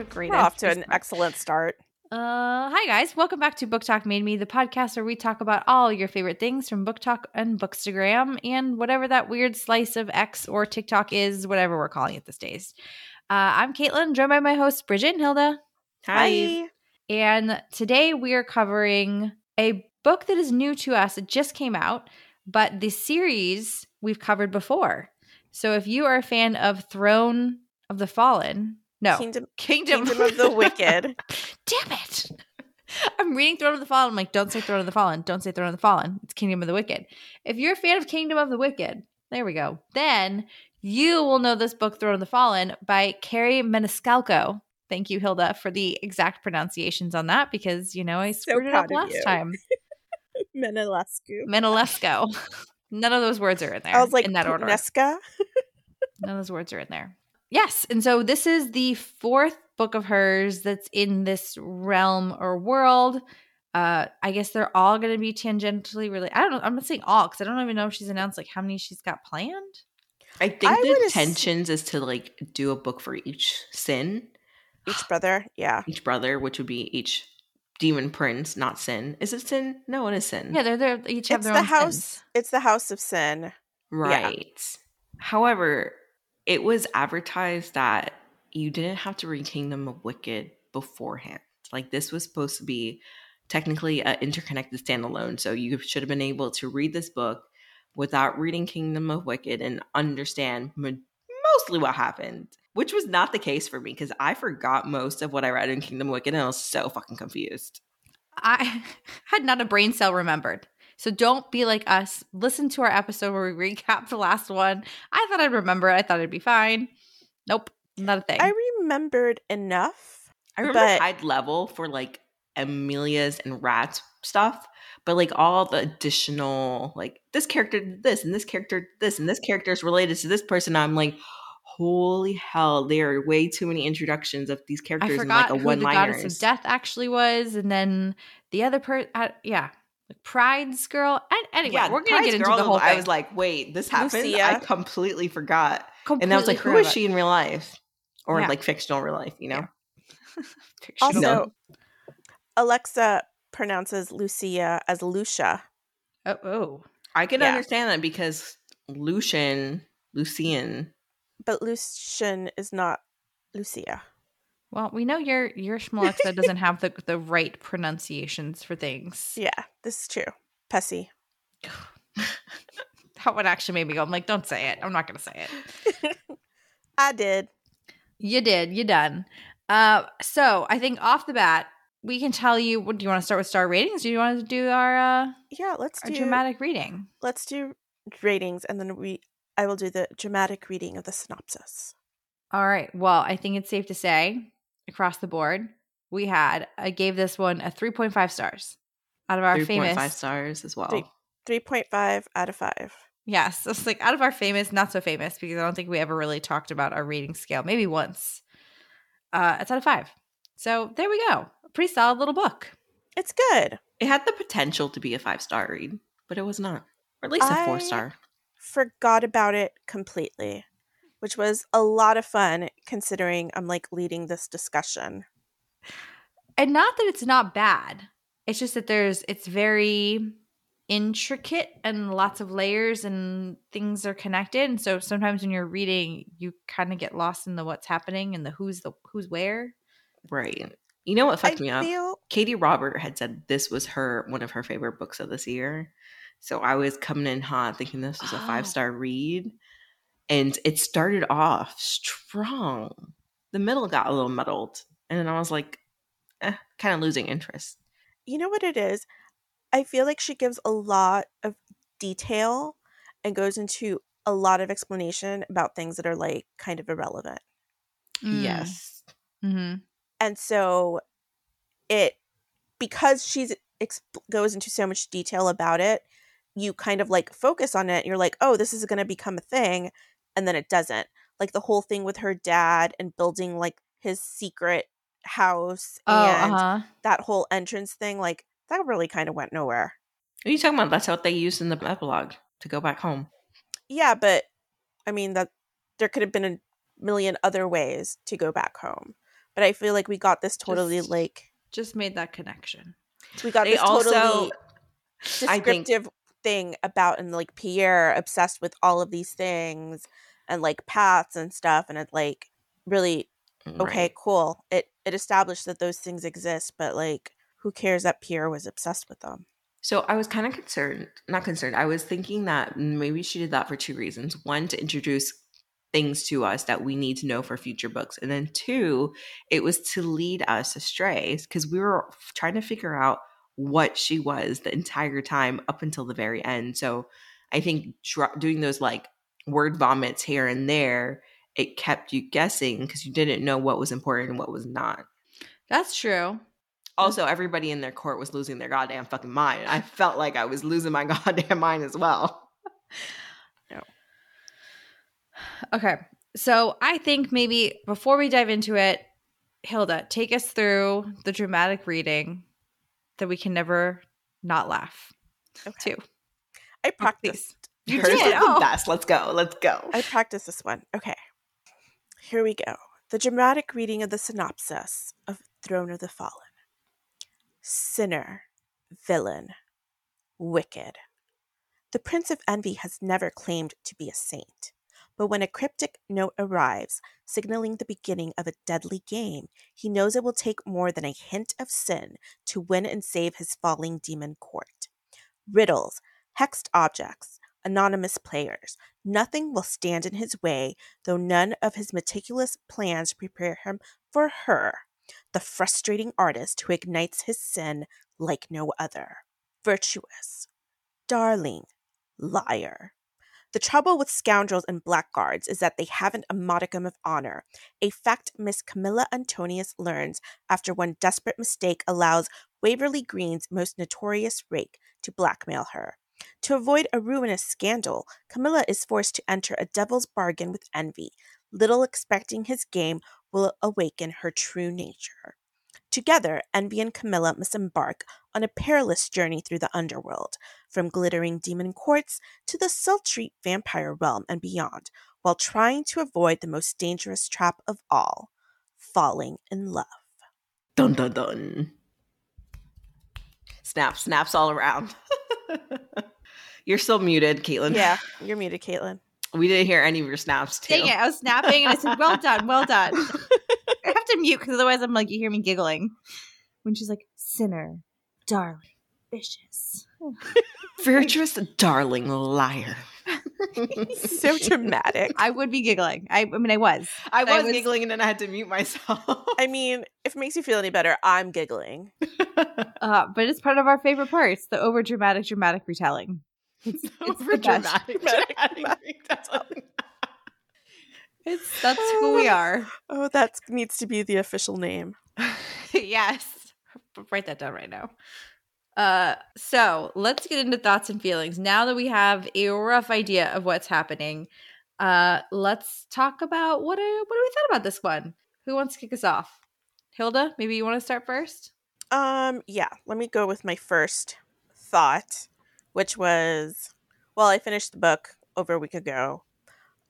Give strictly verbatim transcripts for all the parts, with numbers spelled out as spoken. a great We're off to an excellent start. Uh, hi, guys. Welcome back to Book Talk Made Me, the podcast where we talk about all your favorite things from Book Talk and Bookstagram and whatever that weird slice of X or TikTok is, whatever we're calling it these days. Uh, I'm Caitlin, joined by my hosts, Bridget and Hilda. Hi. Hi. And today we are covering a book that is new to us. It just came out, but the series we've covered before. So if you are a fan of Throne of the Fallen, no. Kingdom, Kingdom. Kingdom of the Wicked. Damn it. I'm reading Throne of the Fallen. I'm like, don't say Throne of the Fallen. Don't say Throne of the Fallen. It's Kingdom of the Wicked. If you're a fan of Kingdom of the Wicked, there we go. Then you will know this book, Throne of the Fallen, by Keri Maniscalco. Thank you, Hilda, for the exact pronunciations on that because, you know, I screwed so it up last you. time. Menelescu. Menelescu. None of those words are in there. I was like, in that order. None of those words are in there. Yes, and so this is the fourth book of hers that's in this realm or world. Uh, I guess they're all going to be tangentially related. I don't know. I'm not saying all because I don't even know if she's announced like how many she's got planned. I think I the intentions ass- is to like do a book for each sin, each brother. Yeah, each brother, which would be each demon prince, not sin. Is it sin? No, it is sin. Yeah, they're they're each have it's their the own house. Sins. It's the House of Sin, right? Yeah. However. It was advertised that you didn't have to read Kingdom of Wicked beforehand. Like this was supposed to be technically an interconnected standalone. So you should have been able to read this book without reading Kingdom of Wicked and understand mo- mostly what happened, which was not the case for me because I forgot most of what I read in Kingdom of Wicked and I was so fucking confused. I had not a brain cell remembered. So don't be like us. Listen to our episode where we recap the last one. I thought I'd remember it. I thought it'd be fine. Nope. Not a thing. I remembered enough. I remember but- I'd level for like Amelia's and Rat's stuff. But like all the additional, like this character did this and this character did this and this character is related to this person. I'm like, holy hell, there are way too many introductions of these characters in like a one-liner. I forgot who the Goddess of Death actually was. And then the other person, yeah. Pride's girl. And anyway, yeah, we're going to get into girl, the whole thing. I was like, wait, this happened? Lucia. I completely forgot. Completely and I was like, who is she in real life? Or yeah. like fictional real life, you know? Yeah. Also, no. Alexa pronounces Lucia as Lucia. Oh. oh. I can yeah. understand that because Lucian, Lucian. But Lucian is not Lucia. Well, we know your your schmalexo doesn't have the the right pronunciations for things. Yeah, this is true. Pessy. That one actually made me go, I'm like, don't say it. I'm not going to say it. I did. You did. You done. Uh, so I think off the bat, we can tell you, what, do you want to start with star ratings? Do you want to do our, uh, yeah, let's our do, dramatic reading? Let's do ratings, and then we I will do the dramatic reading of the synopsis. All right. Well, I think it's safe to say, across the board, we had I gave this one a three point five stars out of our three famous three point five stars as well. three point five out of five. Yes, it's like out of our famous, not so famous, because I don't think we ever really talked about our rating scale. Maybe once. Uh, it's out of five. So there we go. A pretty solid little book. It's good. It had the potential to be a five star read, but it was not, or at least I a four star. Forgot about it completely. Which was a lot of fun considering I'm like leading this discussion. And not that it's not bad. It's just that there's, it's very intricate and lots of layers and things are connected. And so sometimes when you're reading, you kind of get lost in the what's happening and the who's the, who's where. Right. You know what fucked I me up? Feel- Katie Roberts had said this was her, one of her favorite books of this year. So I was coming in hot thinking this was a five-star oh. read. And it started off strong. The middle got a little muddled. And then I was like, eh, kind of losing interest. You know what it is? I feel like she gives a lot of detail and goes into a lot of explanation about things that are like kind of irrelevant. Mm. Yes. Mm-hmm. And so it, because she exp- goes into so much detail about it, you kind of like focus on it. You're like, oh, this is going to become a thing. And then it doesn't. Like the whole thing with her dad and building like his secret house oh, and uh-huh. that whole entrance thing. Like that really kind of went nowhere. What are you talking about? That's what they used in the epilogue to go back home. Yeah, but I mean that there could have been a million other ways to go back home. but I feel like we got this totally just, like just made that connection. We got they this also, totally descriptive think, thing about, and like Pierre obsessed with all of these things and like paths and stuff, and it like really right. okay, cool. It it established that those things exist, but like who cares that Pierre was obsessed with them? So I was kind of concerned, not concerned. I was thinking that maybe she did that for two reasons. One, to introduce things to us that we need to know for future books. And then two, it was to lead us astray because we were trying to figure out what she was the entire time up until the very end. So I think dro- doing those like word vomits here and there, it kept you guessing because you didn't know what was important and what was not. That's true. Also, everybody in their court was losing their goddamn fucking mind. I felt like I was losing my goddamn mind as well. No. Okay. So I think maybe before we dive into it, Hilda, take us through the dramatic reading that we can never not laugh okay. to. I practiced. You, you did. Oh. The best. Let's go. Let's go. I practiced this one. Okay. Here we go. The dramatic reading of the synopsis of Throne of the Fallen. Sinner, villain, wicked. The Prince of Envy has never claimed to be a saint, but when a cryptic note arrives, signaling the beginning of a deadly game, he knows it will take more than a hint of sin to win and save his falling demon court. Riddles, hexed objects, anonymous players, nothing will stand in his way, though none of his meticulous plans prepare him for her. The frustrating artist who ignites his sin like no other. Virtuous. Darling. Liar. The trouble with scoundrels and blackguards is that they haven't a modicum of honor, a fact Miss Camilla Antonius learns after one desperate mistake allows Waverly Green's most notorious rake to blackmail her. To avoid a ruinous scandal, Camilla is forced to enter a devil's bargain with Envy, little expecting his game will awaken her true nature. Together, Envy and Camilla must embark on a perilous journey through the underworld, from glittering demon courts to the sultry vampire realm and beyond, while trying to avoid the most dangerous trap of all, falling in love. Dun dun dun. Snap, snaps all around. You're still muted, Caitlin. Yeah, you're muted, Caitlin. We didn't hear any of your snaps, too. Dang it, I was snapping, and I said, well done, well done. I have to mute, because otherwise I'm like, you hear me giggling. When she's like, sinner, darling, vicious. Virtuous, darling, liar. So dramatic. I would be giggling. I, I mean, I was. I was, I was giggling, and then I had to mute myself. I mean, if it makes you feel any better, I'm giggling. Uh, but it's part of our favorite parts, the over-dramatic, dramatic retelling. It's, it's over dramatic, dramatic, dramatic, dramatic. It's that's oh, who we are. Oh, that needs to be the official name. Yes, write that down right now. Uh, so let's get into thoughts and feelings. Now that we have a rough idea of what's happening, uh, let's talk about what are, what do we thought about this one. Who wants to kick us off? Hilda, maybe you want to start first. Um, yeah, let me go with my first thought. Which was, well, I finished the book over a week ago,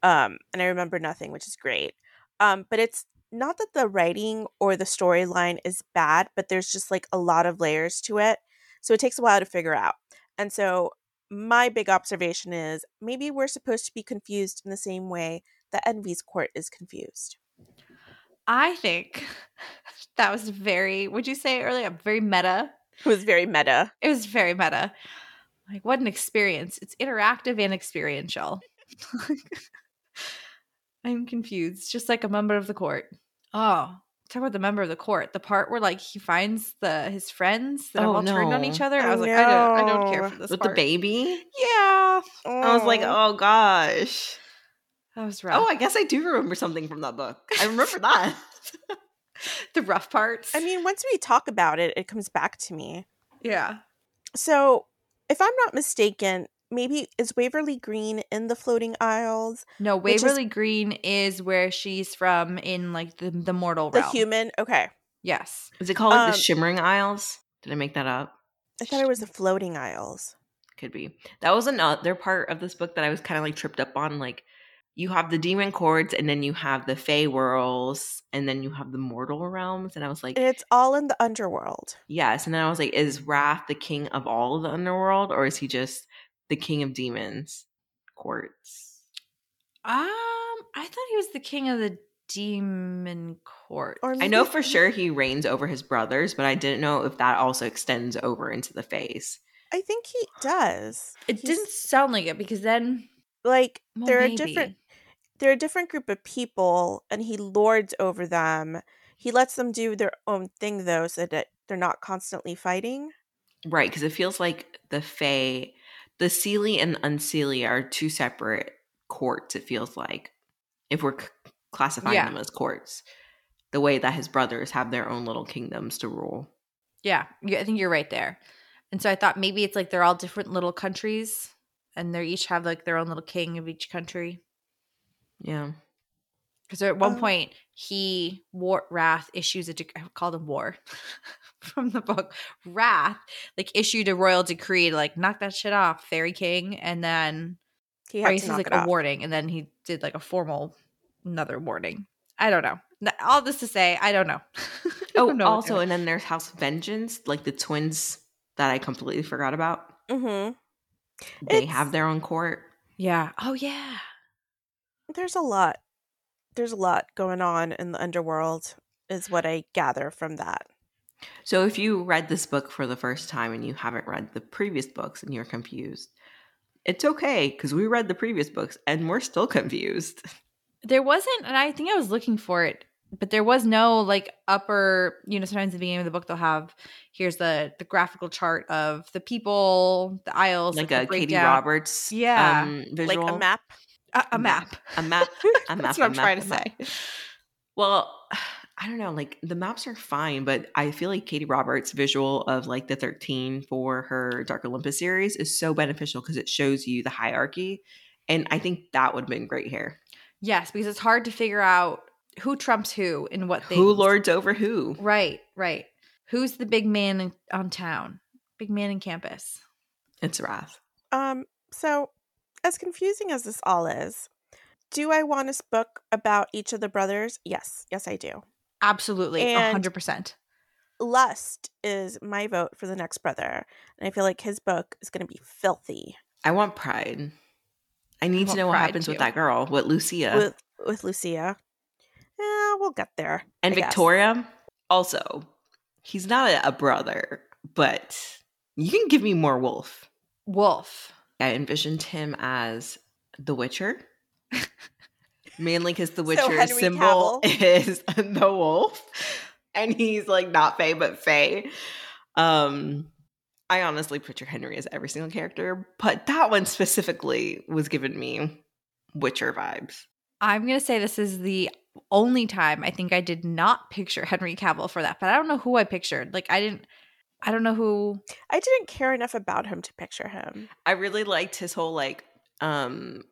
um, and I remember nothing, which is great. Um, but it's not that the writing or the storyline is bad, but there's just like a lot of layers to it. So it takes a while to figure out. And so my big observation is maybe we're supposed to be confused in the same way that Envy's court is confused. I think that was very, would you say earlier, very meta? It was very meta. It was very meta. Like, what an experience. It's interactive and experiential. I'm confused. Just like a member of the court. Oh, talk about the member of the court. The part where, like, he finds the his friends that oh, are all no. turned on each other. I was no. like, I don't, I don't care for this With part. The baby? Yeah. Oh. I was like, oh, gosh. That was rough. Oh, I guess I do remember something from that book. I remember that. The rough parts. I mean, once we talk about it, it comes back to me. Yeah. So... if I'm not mistaken, maybe is Waverly Green in the floating isles? No, Waverly is, Green is where she's from in like the, the mortal realm. The human? Okay. Yes. Is it called like um, the Shimmering Isles? Did I make that up? I thought it was the floating isles. Could be. That was another part of this book that I was kind of like tripped up on. Like you have the demon courts, and then you have the fey worlds, and then you have the mortal realms. And I was like, and it's all in the underworld. Yes. And then I was like, is Wrath the king of all of the underworld, or is he just the king of demons courts? Um, I thought he was the king of the demon court. Or maybe- I know for sure he reigns over his brothers, but I didn't know if that also extends over into the fays. I think he does. It He's- didn't sound like it, because then, like, well, there maybe. are different. They're a different group of people, and he lords over them. He lets them do their own thing, though, so that they're not constantly fighting. Right, because it feels like the Fae, the Seelie and the Unseelie are two separate courts, it feels like, if we're c- classifying yeah. them as courts, the way that his brothers have their own little kingdoms to rule. Yeah, I think you're right there. And so I thought maybe it's like they're all different little countries, and they each have like their own little king of each country. Yeah, because at one um, point he war Wrath issues a dec- I called him War from the book. Wrath like issued a royal decree to like knock that shit off, Fairy King, and then he had to knock like it a off. warning, and then he did like a formal another warning. I don't know. All this to say, I don't know. I don't oh, know also, and then there's House of Vengeance, like the twins that I completely forgot about. Mm-hmm. They it's, have their own court. Yeah. Oh yeah. There's a lot. There's a lot going on in the underworld is what I gather from that. So if you read this book for the first time and you haven't read the previous books and you're confused, it's okay, because we read the previous books and we're still confused. There wasn't, and I think I was looking for it, but there was no like upper, you know, sometimes at the beginning of the book they'll have, here's the, the graphical chart of the people, the aisles. Like, like a Katie Roberts yeah. um, visual. Like a map. A, a map. map. A map. A map. That's what I'm map, trying to say. Well, I don't know. Like, the maps are fine, but I feel like Katie Roberts' visual of, like, the thirteen for her Dark Olympus series is so beneficial because it shows you the hierarchy. And I think that would have been great here. Yes, because it's hard to figure out who trumps who and what things. Who lords over who. Right, right. Who's the big man in, on town? Big man in campus. It's Wrath. Um, so... As confusing as this all is, do I want a book about each of the brothers? Yes. Yes, I do. Absolutely. And one hundred percent. Lust is my vote for the next brother. And I feel like his book is going to be filthy. I want Pride. I need I to know what happens too. with that girl, with Lucia. With, with Lucia. Yeah, we'll get there. And I Vittoria, guess. also, he's not a brother, but you can give me more Wolf. Wolf. I envisioned him as the Witcher, mainly because the Witcher's so symbol Cavill. is the wolf, and he's like not Fae but Fae. Um, I honestly picture Henry as every single character, but that one specifically was giving me Witcher vibes. I'm gonna say this is the only time I think I did not picture Henry Cavill for that, but I don't know who I pictured. Like I didn't. I don't know who. I didn't care enough about him to picture him. I really liked his whole like, um,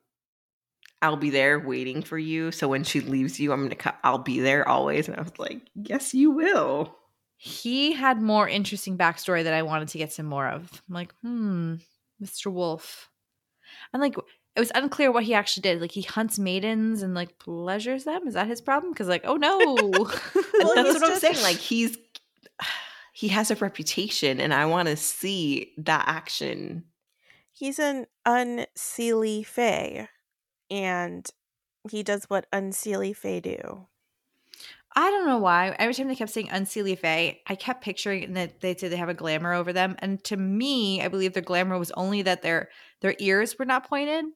I'll be there waiting for you. So when she leaves you, I'm gonna. Cu- I'll be there always. And I was like, yes, you will. He had more interesting backstory that I wanted to get some more of. I'm like, hmm, Mister Wolf. And like, it was unclear what he actually did. Like, he hunts maidens and like pleasures them. Is that his problem? Because like, oh no, well, that's what just- I'm saying. Like he's. He has a reputation, and I want to see that action. He's an unseelie fae, and he does what unseelie fae do. I don't know why. Every time they kept saying unseelie fae, I kept picturing that they said they have a glamour over them. And to me, I believe their glamour was only that their their ears were not pointed.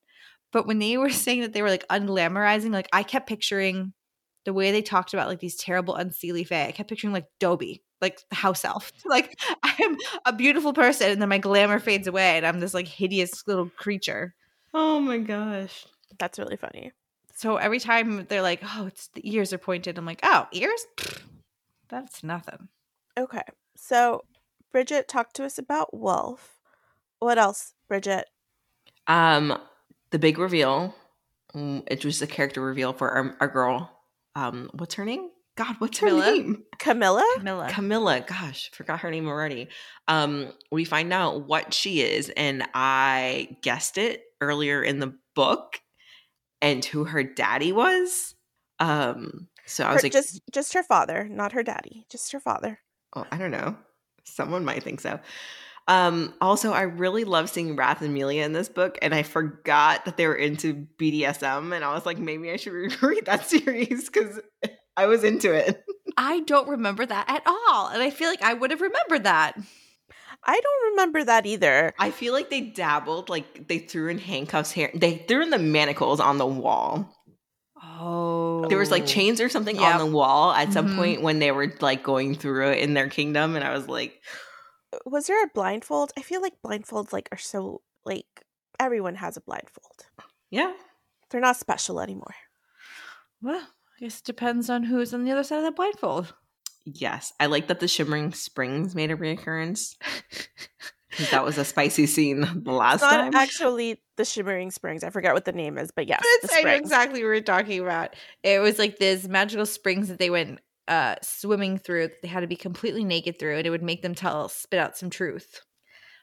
But when they were saying that they were like unglamorizing, like I kept picturing the way they talked about like these terrible unseelie fae. I kept picturing like Dobie. Like the house elf. Like I'm a beautiful person and then my glamour fades away and I'm this like hideous little creature. Oh my gosh. That's really funny. So every time they're like, oh, it's the ears are pointed. I'm like, oh, ears? That's nothing. Okay. So Bridget talked to us about Wolf. What else, Bridget? Um, the big reveal. It was the character reveal for our, our girl. Um, what's her name? God, what's Camilla? her name? Camilla? Camilla. Camilla. Gosh, forgot her name already. Um, we find out what she is, and I guessed it earlier in the book, and who her daddy was. Um, so I her, was like, just just her father, not her daddy, just her father. Oh, I don't know. Someone might think so. Um, also, I really love seeing Wrath and Melia in this book, and I forgot that they were into B D S M, and I was like, maybe I should reread that series because I was into it. I don't remember that at all, and I feel like I would have remembered that. I don't remember that either. I feel like they dabbled, like they threw in handcuffs here. They threw in the manacles on the wall. Oh. There was like chains or something yep. on the wall at some mm-hmm. point when they were like going through it in their kingdom, and I was like, was there a blindfold? I feel like blindfolds like are so like everyone has a blindfold. Yeah. They're not special anymore. Well, I guess it depends on who's on the other side of that blindfold. Yes. I like that the Shimmering Springs made a reoccurrence. Because that was a spicy scene the last it's not time. Actually the Shimmering Springs. I forgot what the name is, but yes. But it's, the I know exactly what we're talking about. It was like this magical springs that they went Uh, swimming through, they had to be completely naked through, and it would make them tell spit out some truth.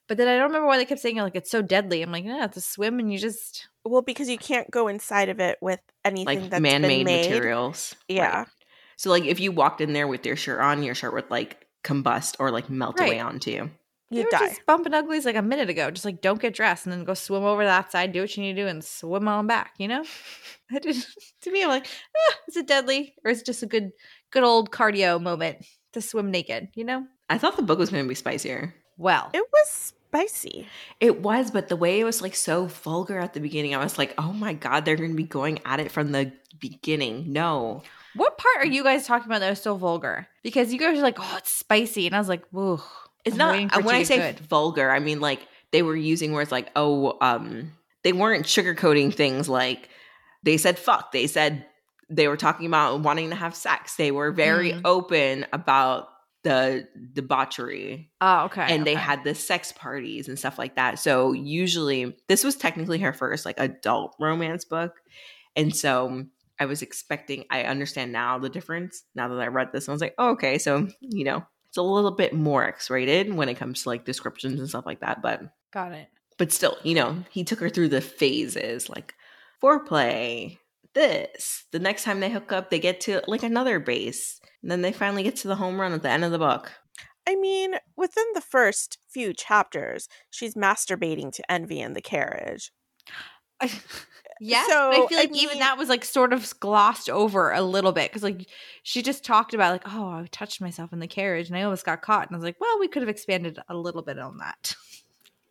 But then I don't remember why they kept saying like it's so deadly. I'm like, yeah, it's a swim, and you just well because you can't go inside of it with anything like that's man-made been made. materials. Yeah. Right. So like if you walked in there with your shirt on, your shirt would like combust or like melt right. away onto you. You were die. Just bumping uglies like a minute ago. Just like don't get dressed and then go swim over that side, do what you need to do, and swim on back. You know, I did, to me, I'm like, ah, is it deadly or is it just a good, good old cardio moment to swim naked? You know, I thought the book was going to be spicier. Well, it was spicy. It was, but the way it was like so vulgar at the beginning, I was like, oh my god, they're going to be going at it from the beginning. No. What part are you guys talking about that was so vulgar? Because you guys are like, oh, it's spicy, and I was like, whoa. It's I'm not when I say good. vulgar, I mean like they were using words like, oh, um, they weren't sugarcoating things. Like they said fuck. They said they were talking about wanting to have sex. They were very mm. open about the debauchery. Oh, okay. And okay. they had the sex parties and stuff like that. So usually this was technically her first like adult romance book. And so I was expecting I understand now the difference. Now that I read this, I was like, oh, okay, so you know. It's a little bit more X-rated when it comes to like descriptions and stuff like that, but got it. But still, you know, he took her through the phases, like foreplay, this. The next time they hook up, they get to like another base, and then they finally get to the home run at the end of the book. I mean, within the first few chapters, she's masturbating to Envy in the carriage. Yeah, so, I feel like I mean, even that was like sort of glossed over a little bit because like she just talked about like, oh, I touched myself in the carriage and I almost got caught, and I was like, well, we could have expanded a little bit on that.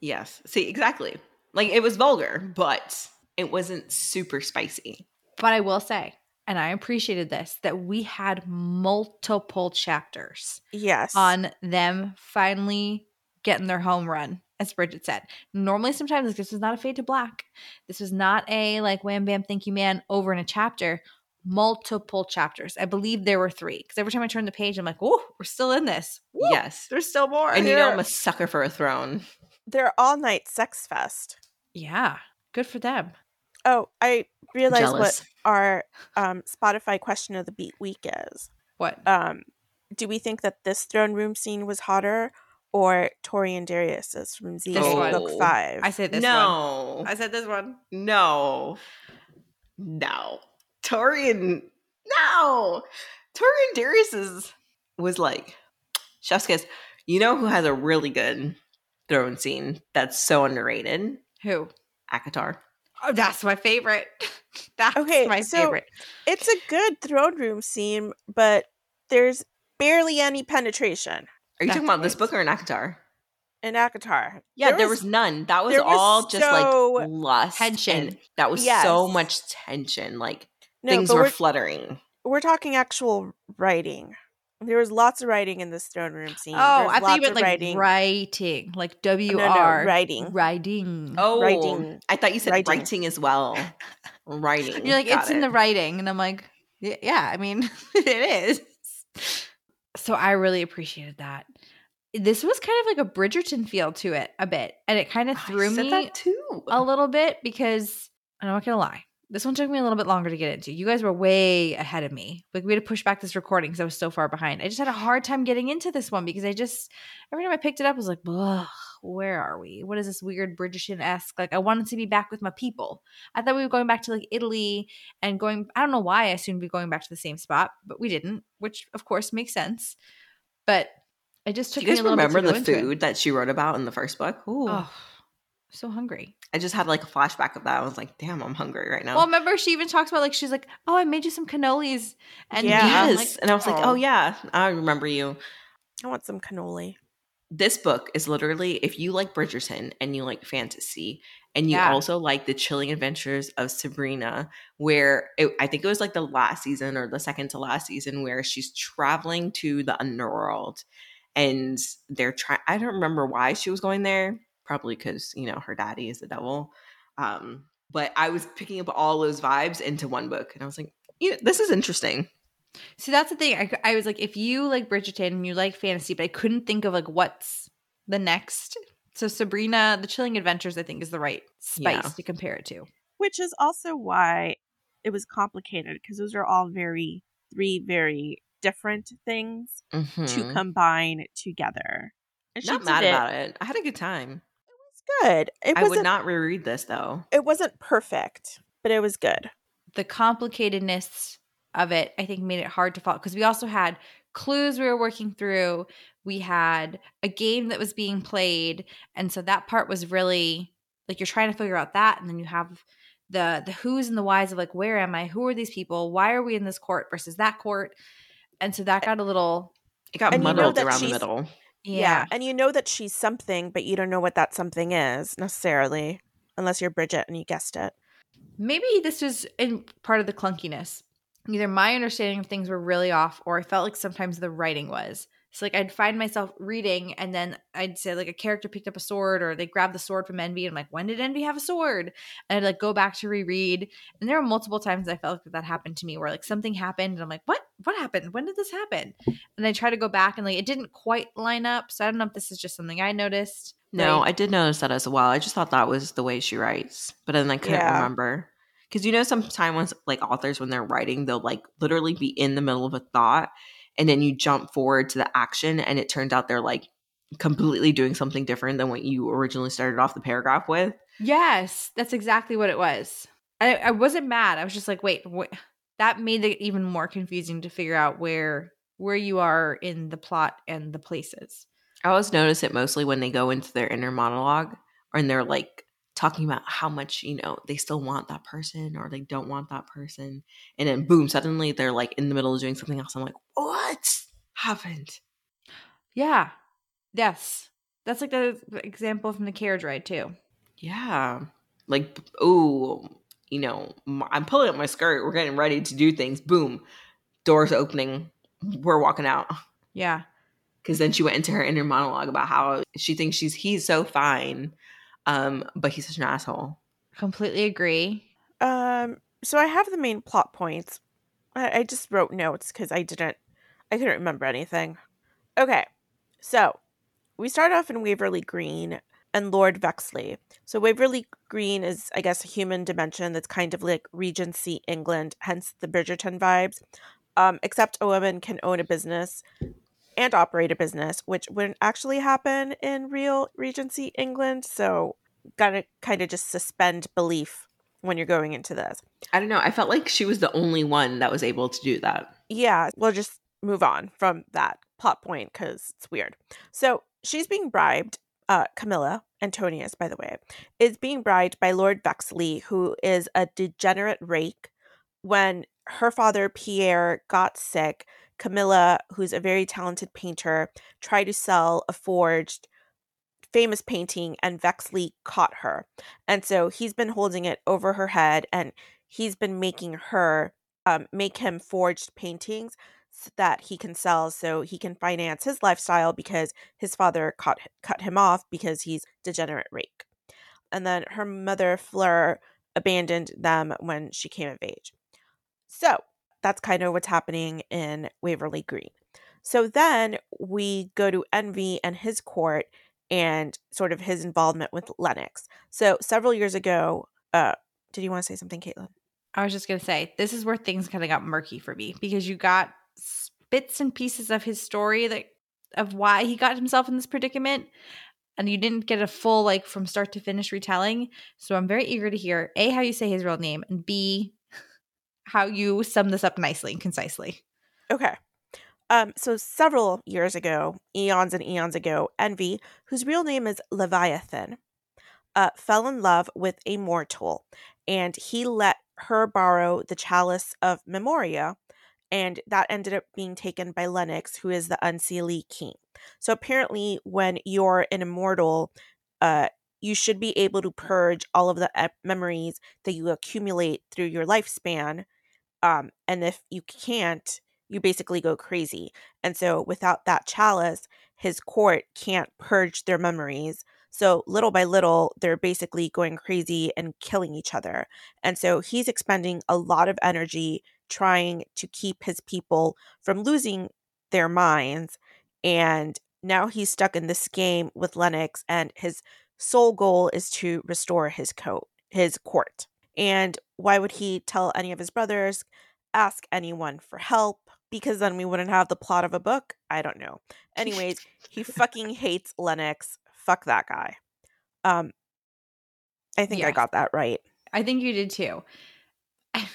Yes, see, exactly. Like it was vulgar, but it wasn't super spicy. But I will say, and I appreciated this, that we had multiple chapters. Yes, on them finally getting their home run. As Bridget said, normally sometimes this was not a fade to black. This was not a like wham, bam, thank you, man over in a chapter, multiple chapters. I believe there were three because every time I turn the page, I'm like, oh, we're still in this. Woo, yes. There's still more. And here. You know, I'm a sucker for a throne. They're all night sex fest. Yeah. Good for them. Oh, I realized Jealous. what our um, Spotify question of the beat week is. What? Um, do we think that this throne room scene was hotter or Tori and Darius is from Z oh. Book Five? I said this no. one. I said this one. No. No. Tori and no. Tori and Darius is, was like chef's kiss. You know who has a really good throne scene that's so underrated? Who? ACOTAR. Oh, that's my favorite. That's okay, my so favorite. It's a good throne room scene, but there's barely any penetration. Are you That's talking about this book or an ACOTAR? An ACOTAR. Yeah, there, there was, was none. That was all was just so like lust. Tension. That was yes. so much tension. Like no, things were we're, fluttering. We're talking actual writing. There was lots of writing in this throne room scene. Oh, I thought you meant like writing. writing. Like W R. No, no, writing. Writing. Oh, writing. I thought you said writing, writing as well. Writing. You're like, Got it's it. in the writing. And I'm like, yeah, I mean, it is. So I really appreciated that. This was kind of like a Bridgerton feel to it a bit. And it kind of threw me that too. a little bit because I'm not going to lie. This one took me a little bit longer to get into. You guys were way ahead of me. Like we had to push back this recording because I was so far behind. I just had a hard time getting into this one because I just – every time I picked it up, I was like, ugh, where are we? What is this weird Bridgerton-esque? Like, I wanted to be back with my people. I thought we were going back to, like, Italy and going – I don't know why I assumed we'd be going back to the same spot, but we didn't, which, of course, makes sense. But it just took me a little bit to go into it. Do you guys remember the food that she wrote about in the first book? Ooh. Oh, so hungry. I just had, like, a flashback of that. I was like, damn, I'm hungry right now. Well, remember she even talks about, like, she's like, oh, I made you some cannolis. And yes. Like, and I was oh. like, oh, yeah, I remember you. I want some cannoli. This book is literally, if you like Bridgerton and you like fantasy and you yeah. also like the chilling adventures of Sabrina, where it, I think it was like the last season or the second to last season where she's traveling to the underworld and they're trying, I don't remember why she was going there, probably because, you know, her daddy is the devil. Um, but I was picking up all those vibes into one book and I was like, you know, this is interesting. See, that's the thing. I, I was like, if you like Bridgerton and you like fantasy, but I couldn't think of like what's the next. So Sabrina, The Chilling Adventures, I think is the right spice yeah. to compare it to. Which is also why it was complicated because those are all very, three very different things mm-hmm. to combine together. And not mad it. about it. I had a good time. It was good. It I would not reread this though. It wasn't perfect, but it was good. The complicatedness of it, I think, made it hard to follow because we also had clues we were working through. We had a game that was being played, and so that part was really like you're trying to figure out that, and then you have the the who's and the whys of like, where am I? Who are these people? Why are we in this court versus that court? And so that got a little it got and muddled you know around the middle. Yeah. yeah, and you know that she's something, but you don't know what that something is necessarily, unless you're Bridget and you guessed it. Maybe this was in part of the clunkiness. Either my understanding of things were really off or I felt like sometimes the writing was. So like I'd find myself reading and then I'd say like a character picked up a sword or they grabbed the sword from Envy. And I'm like, when did Envy have a sword? And I'd like go back to reread. And there were multiple times I felt like that happened to me where like something happened and I'm like, what? What happened? When did this happen? And I try to go back and like it didn't quite line up. So I don't know if this is just something I noticed. No, right? I did notice that as well. I just thought that was the way she writes. But then I couldn't yeah. remember. Because you know sometimes like authors when they're writing, they'll like literally be in the middle of a thought and then you jump forward to the action and it turns out they're like completely doing something different than what you originally started off the paragraph with. Yes, that's exactly what it was. I, I wasn't mad. I was just like, wait, wh-. That made it even more confusing to figure out where where you are in the plot and the places. I always notice it mostly when they go into their inner monologue or in their like talking about how much, you know, they still want that person or they don't want that person. And then boom, suddenly they're like in the middle of doing something else. I'm like, what happened? Yeah. Yes. That's like the example from the carriage ride too. Yeah. Like, oh, you know, I'm pulling up my skirt. We're getting ready to do things. Boom. Doors opening. We're walking out. Yeah. Because then she went into her inner monologue about how she thinks she's he's so fine. Um, but he's such an asshole. Completely agree. Um, so I have the main plot points. I, I just wrote notes because I didn't, I couldn't remember anything. Okay, so we start off in Waverly Green and Lord Vexley. So Waverly Green is, I guess, a human dimension that's kind of like Regency England, hence the Bridgerton vibes. Um, except a woman can own a business and operate a business, which wouldn't actually happen in real Regency England. So gotta kind of just suspend belief when you're going into this. I don't know. I felt like she was the only one that was able to do that. Yeah. We'll just move on from that plot point because it's weird. So she's being bribed. Uh, Camilla Antonius, by the way, is being bribed by Lord Vexley, who is a degenerate rake. When her father, Pierre, got sick, Camilla, who's a very talented painter, tried to sell a forged famous painting and Vexley caught her. And so he's been holding it over her head and he's been making her um, make him forged paintings so that he can sell so he can finance his lifestyle because his father caught, cut him off because he's degenerate rake. And then her mother, Fleur, abandoned them when she came of age. So that's kind of what's happening in Waverly Green. So then we go to Envy and his court and sort of his involvement with Lennox. So several years ago, uh, did you want to say something, Caitlin? I was just going to say, this is where things kind of got murky for me because you got bits and pieces of his story that of why he got himself in this predicament. and you didn't get a full, like, from start to finish retelling. So I'm very eager to hear, A, how you say his real name, and B, how you sum this up nicely and concisely. Okay. Um, so several years ago, eons and eons ago, Envy, whose real name is Leviathan, uh, fell in love with a mortal, and he let her borrow the Chalice of Memoria, and that ended up being taken by Lennox, who is the Unseelie king. So apparently when you're an immortal, uh, you should be able to purge all of the e- memories that you accumulate through your lifespan. Um, and if you can't, you basically go crazy. And so without that chalice, his court can't purge their memories. So little by little, they're basically going crazy and killing each other. And so he's expending a lot of energy trying to keep his people from losing their minds. And now he's stuck in this game with Lennox, and his sole goal is to restore his coat, his court. And why would he tell any of his brothers, ask anyone for help? Because then we wouldn't have the plot of a book. I don't know. Anyways, he fucking hates Lennox. Fuck that guy. Um, I think yeah. I got that right. I think you did too. I,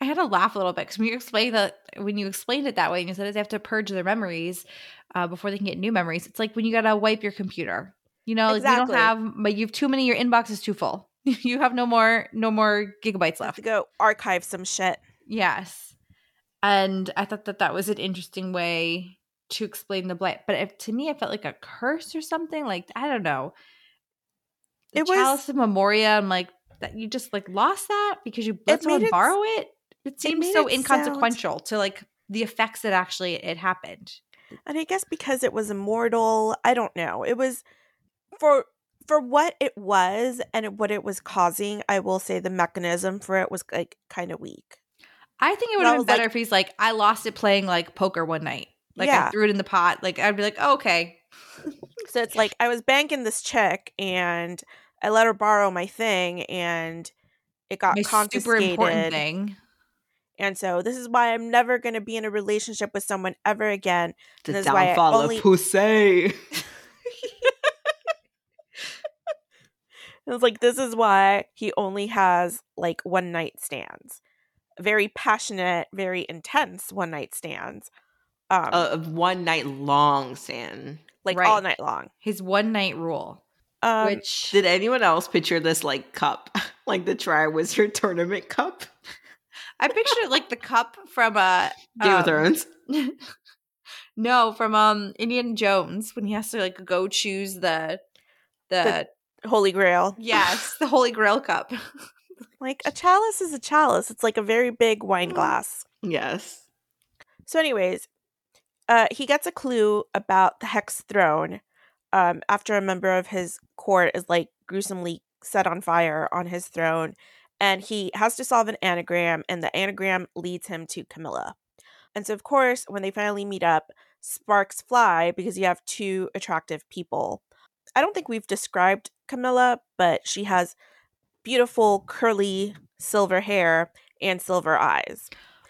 I had to laugh a little bit because when you explained that, when you explained it that way, and you said they have to purge their memories uh, before they can get new memories. It's like when you gotta wipe your computer. You know, exactly. Like you don't have, but you have too many. Your inbox is too full. You have no more, no more gigabytes left. You have to go archive some shit. Yes, and I thought that that was an interesting way to explain the blight. But if, to me, it felt like a curse or something. Like I don't know. The it was Chalice of Memoria. I'm like that. You just like lost that because you let someone it, borrow it. It seemed it so it inconsequential sound... to like the effects that actually it happened. And I guess because it was immortal, I don't know. It was for for what it was and what it was causing. I will say the mechanism for it was like kind of weak. I think it would have been better like, if he's like, I lost it playing like poker one night. Like yeah. I threw it in the pot. Like I'd be like, oh, okay. So it's like I was banking this check and I let her borrow my thing and it got my confiscated. Super important thing. And so this is why I'm never going to be in a relationship with someone ever again. The this downfall why only- of pussy. It's like this is why he only has like one night stands. Very passionate, very intense one night stands. Um, uh, one night long stand. Like right. All night long. His one night rule. Um, which did anyone else picture this like cup? Like the Triwizard Tournament cup? I picture it like the cup from uh, Game um, of Thrones. No, from um, Indiana Jones when he has to like go choose the the, the Holy Grail. Yes, the Holy Grail cup. Like a chalice is a chalice. It's like a very big wine glass. Yes. So anyways, uh, he gets a clue about the Hex Throne um, after a member of his court is like gruesomely set on fire on his throne. And he has to solve an anagram, and the anagram leads him to Camilla. And so, of course, when they finally meet up, sparks fly because you have two attractive people. I don't think we've described Camilla, but she has beautiful, curly, silver hair and silver eyes.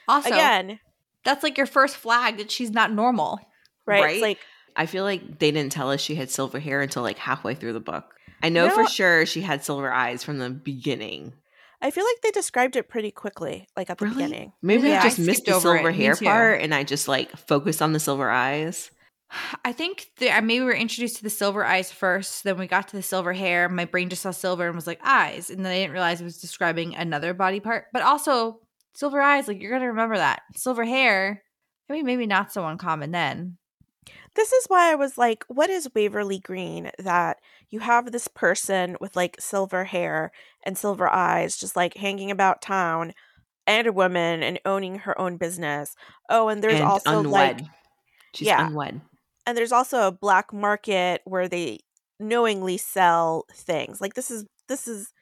Also, again, that's like your first flag that she's not normal, right? Right? It's like, I feel like they didn't tell us she had silver hair until like halfway through the book. I know no, for sure she had silver eyes from the beginning. I feel like they described it pretty quickly, like at the really? beginning. Maybe yeah, I just I missed the silver it. hair part and I just like focused on the silver eyes. I think that maybe we were introduced to the silver eyes first. Then we got to the silver hair. My brain just saw silver and was like, eyes. And then I didn't realize it was describing another body part. But also, silver eyes, like you're going to remember that. Silver hair, I mean, maybe not so uncommon then. This is why I was like, what is Waverly Green that you have this person with like silver hair and silver eyes just like hanging about town and a woman and owning her own business. Oh, and there's and also unwed. like She's yeah. unwed. And there's also a black market where they knowingly sell things. Like this is this is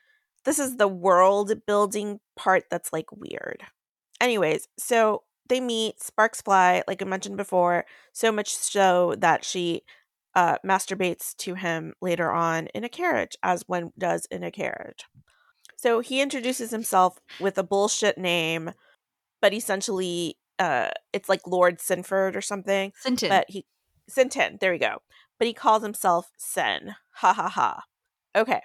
this is the world building part that's like weird. Anyways, so they meet, sparks fly, like I mentioned before, so much so that she uh, masturbates to him later on in a carriage, as one does in a carriage. So he introduces himself with a bullshit name, but essentially uh, it's like Lord Sinford or something. Sinton. But he Sinton, there we go. but he calls himself Sen. Ha ha ha. Okay.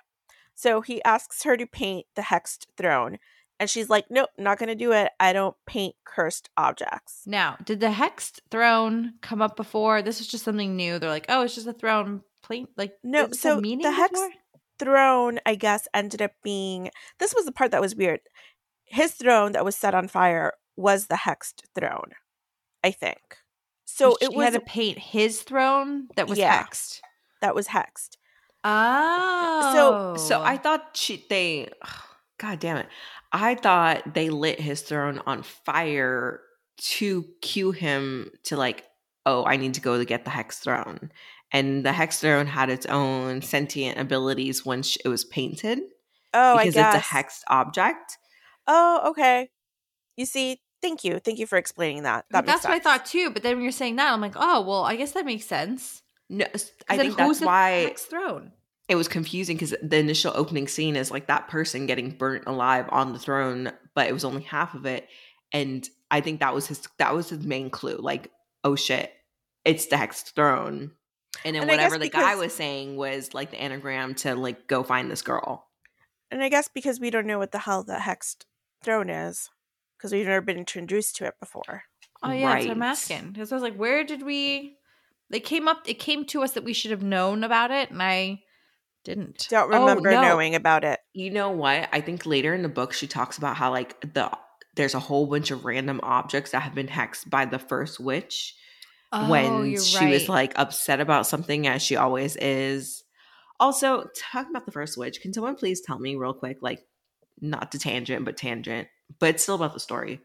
So he asks her to paint the hexed throne. And she's like, nope, not going to do it. I don't paint cursed objects. Now, did the hexed throne come up before? This is just something new. They're like, oh, it's just a throne. Plain, like, no, so the hexed throne, I guess, ended up being, this was the part that was weird. His throne that was set on fire was the hexed throne, I think. So it was. He had to paint his throne that was yeah, hexed. That was hexed. Oh. So, so I thought she, they, oh, God damn it. I thought they lit his throne on fire to cue him to like, oh, I need to go to get the hex throne. And the hex throne had its own sentient abilities once it was painted. Oh, I guess. Because it's a hexed object. Oh, okay. You see, thank you. Thank you for explaining that. That makes sense. That's what I thought too. But then when you're saying that, I'm like, oh, well, I guess that makes sense. No, I think that's why – Hex throne. It was confusing because the initial opening scene is like that person getting burnt alive on the throne, but it was only half of it. And I think that was his that was his main clue. Like, oh shit, it's the hexed throne. And then and whatever the because, guy was saying was like the anagram to like go find this girl. And I guess because we don't know what the hell the hexed throne is, because we've never been introduced to it before. Oh yeah, right. That's what I'm asking. Because I was like, where did we they came up it came to us that we should have known about it, and I didn't. Don't remember oh, no. knowing about it. You know what? I think later in the book she talks about how like the there's a whole bunch of random objects that have been hexed by the first witch oh, when she right. was like upset about something, as she always is. Also, talking about the first witch, can someone please tell me real quick, like not to tangent, but tangent, but it's still about the story.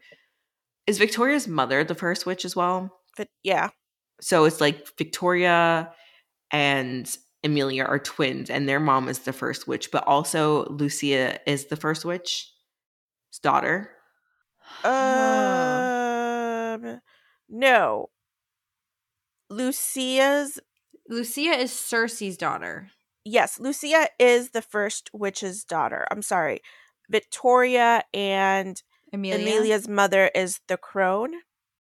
Is Victoria's mother the first witch as well? But, yeah. So it's like Vittoria and Amelia are twins, and their mom is the first witch, but also Lucia is the first witch's daughter. Um, no. Lucia's Lucia is Cersei's daughter. Yes, Lucia is the first witch's daughter. I'm sorry. Vittoria and Amelia? Amelia's mother is the crone.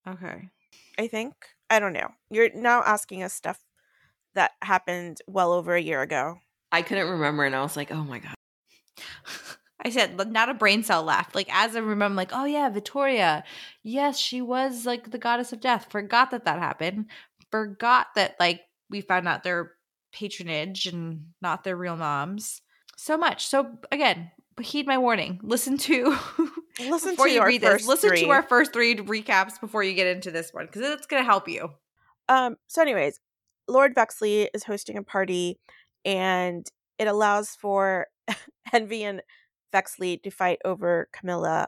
Okay. I think. I don't know. You're now asking us stuff that happened well over a year ago. I couldn't remember, and I was like, oh my God. I said, not a brain cell left. Like, as I remember, I'm like, oh yeah, Vittoria. Yes, she was like the goddess of death. Forgot that that happened. Forgot that, like, we found out their patronage and not their real moms. So much. So, again, heed my warning. Listen to listen before to you read this. Listen three. to our first three recaps before you get into this one, because it's going to help you. Um. So anyways, Lord Vexley is hosting a party, and it allows for Envy and Vexley to fight over Camilla,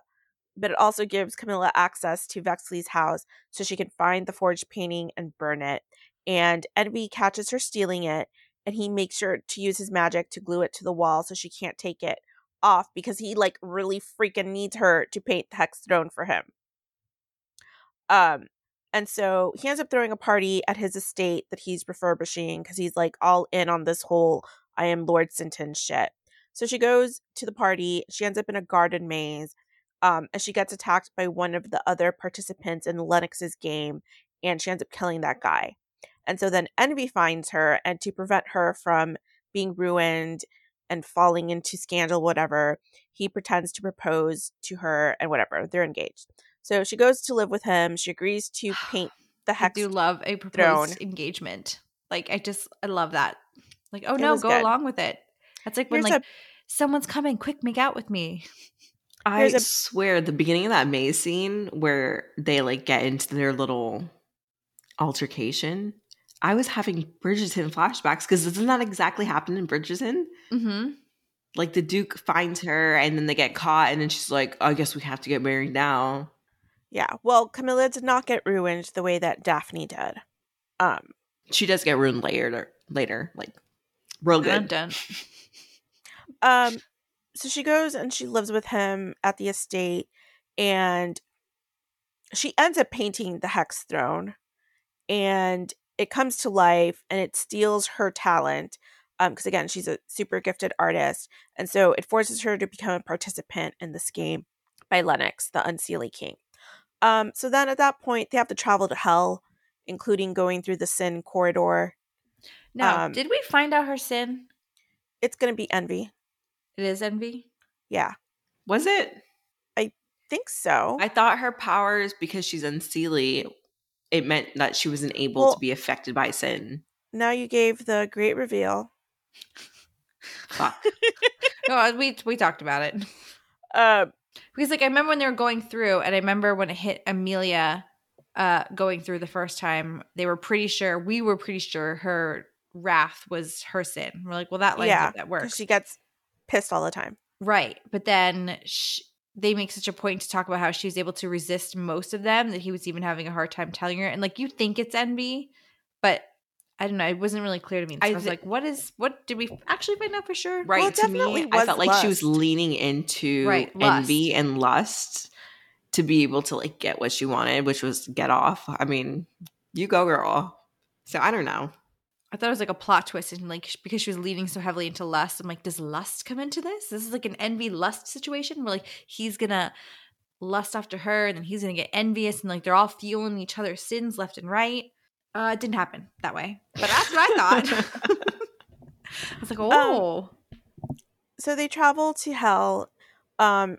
but it also gives Camilla access to Vexley's house so she can find the forged painting and burn it. And Envy catches her stealing it, and he makes sure to use his magic to glue it to the wall so she can't take it off, because he like really freaking needs her to paint the hex throne for him. Um, and so he ends up throwing a party at his estate that he's refurbishing, because he's like all in on this whole I am Lord Sinton shit. So she goes to the party. She ends up in a garden maze, um, and she gets attacked by one of the other participants in Lennox's game, and she ends up killing that guy. And so then Envy finds her, and to prevent her from being ruined and falling into scandal, whatever, he pretends to propose to her and whatever. They're engaged. So she goes to live with him. She agrees to paint the hex. I do love a proposed throne. Engagement. Like, I just, I love that. Like, oh no, go good. Along with it. That's like when Here's like a- someone's coming, quick, make out with me. I a- swear the beginning of that maze scene where they like get into their little altercation, I was having Bridgerton flashbacks, because doesn't that exactly happen in Bridgerton? Mm-hmm. Like the Duke finds her, and then they get caught, and then she's like, oh, I guess we have to get married now. Yeah. Well, Camilla did not get ruined the way that Daphne did. Um, she does get ruined later, later like real good. I'm done. Um, so she goes and she lives with him at the estate, and she ends up painting the hex throne, and it comes to life, and it steals her talent. Um, because again, she's a super gifted artist, and so it forces her to become a participant in this game by Lennox, the Unseelie king. Um, so then at that point, they have to travel to hell, including going through the Sin corridor. Now, um, did we find out her sin? It's going to be envy. It is envy? Yeah. Was it? I think so. I thought her powers, because she's Unseelie, it meant that she wasn't able well, to be affected by sin. Now you gave the great reveal. Fuck. No, we we talked about it. Uh, because, like, I remember when they were going through, and I remember when it hit Amelia uh, going through the first time, they were pretty sure, we were pretty sure her wrath was her sin. We're like, well, that lines yeah, up, that works. She gets pissed all the time. Right. But then she, they make such a point to talk about how she was able to resist most of them, that he was even having a hard time telling her. And, like, you think it's envy, but I don't know. It wasn't really clear to me. So I, I was like, what is – what did we actually find out for sure? Right. Well, to me, I felt lust. like she was leaning into right, envy lust. and lust to be able to, like, get what she wanted, which was get off. I mean, you go, girl. So I don't know. I thought it was like a plot twist, and like because she was leaning so heavily into lust, I'm like, does lust come into this? This is like an envy lust situation where like he's going to lust after her and then he's going to get envious and like they're all fueling each other's sins left and right. Uh, it didn't happen that way. But that's what I thought. I was like, oh. Um, so they travel to hell, um,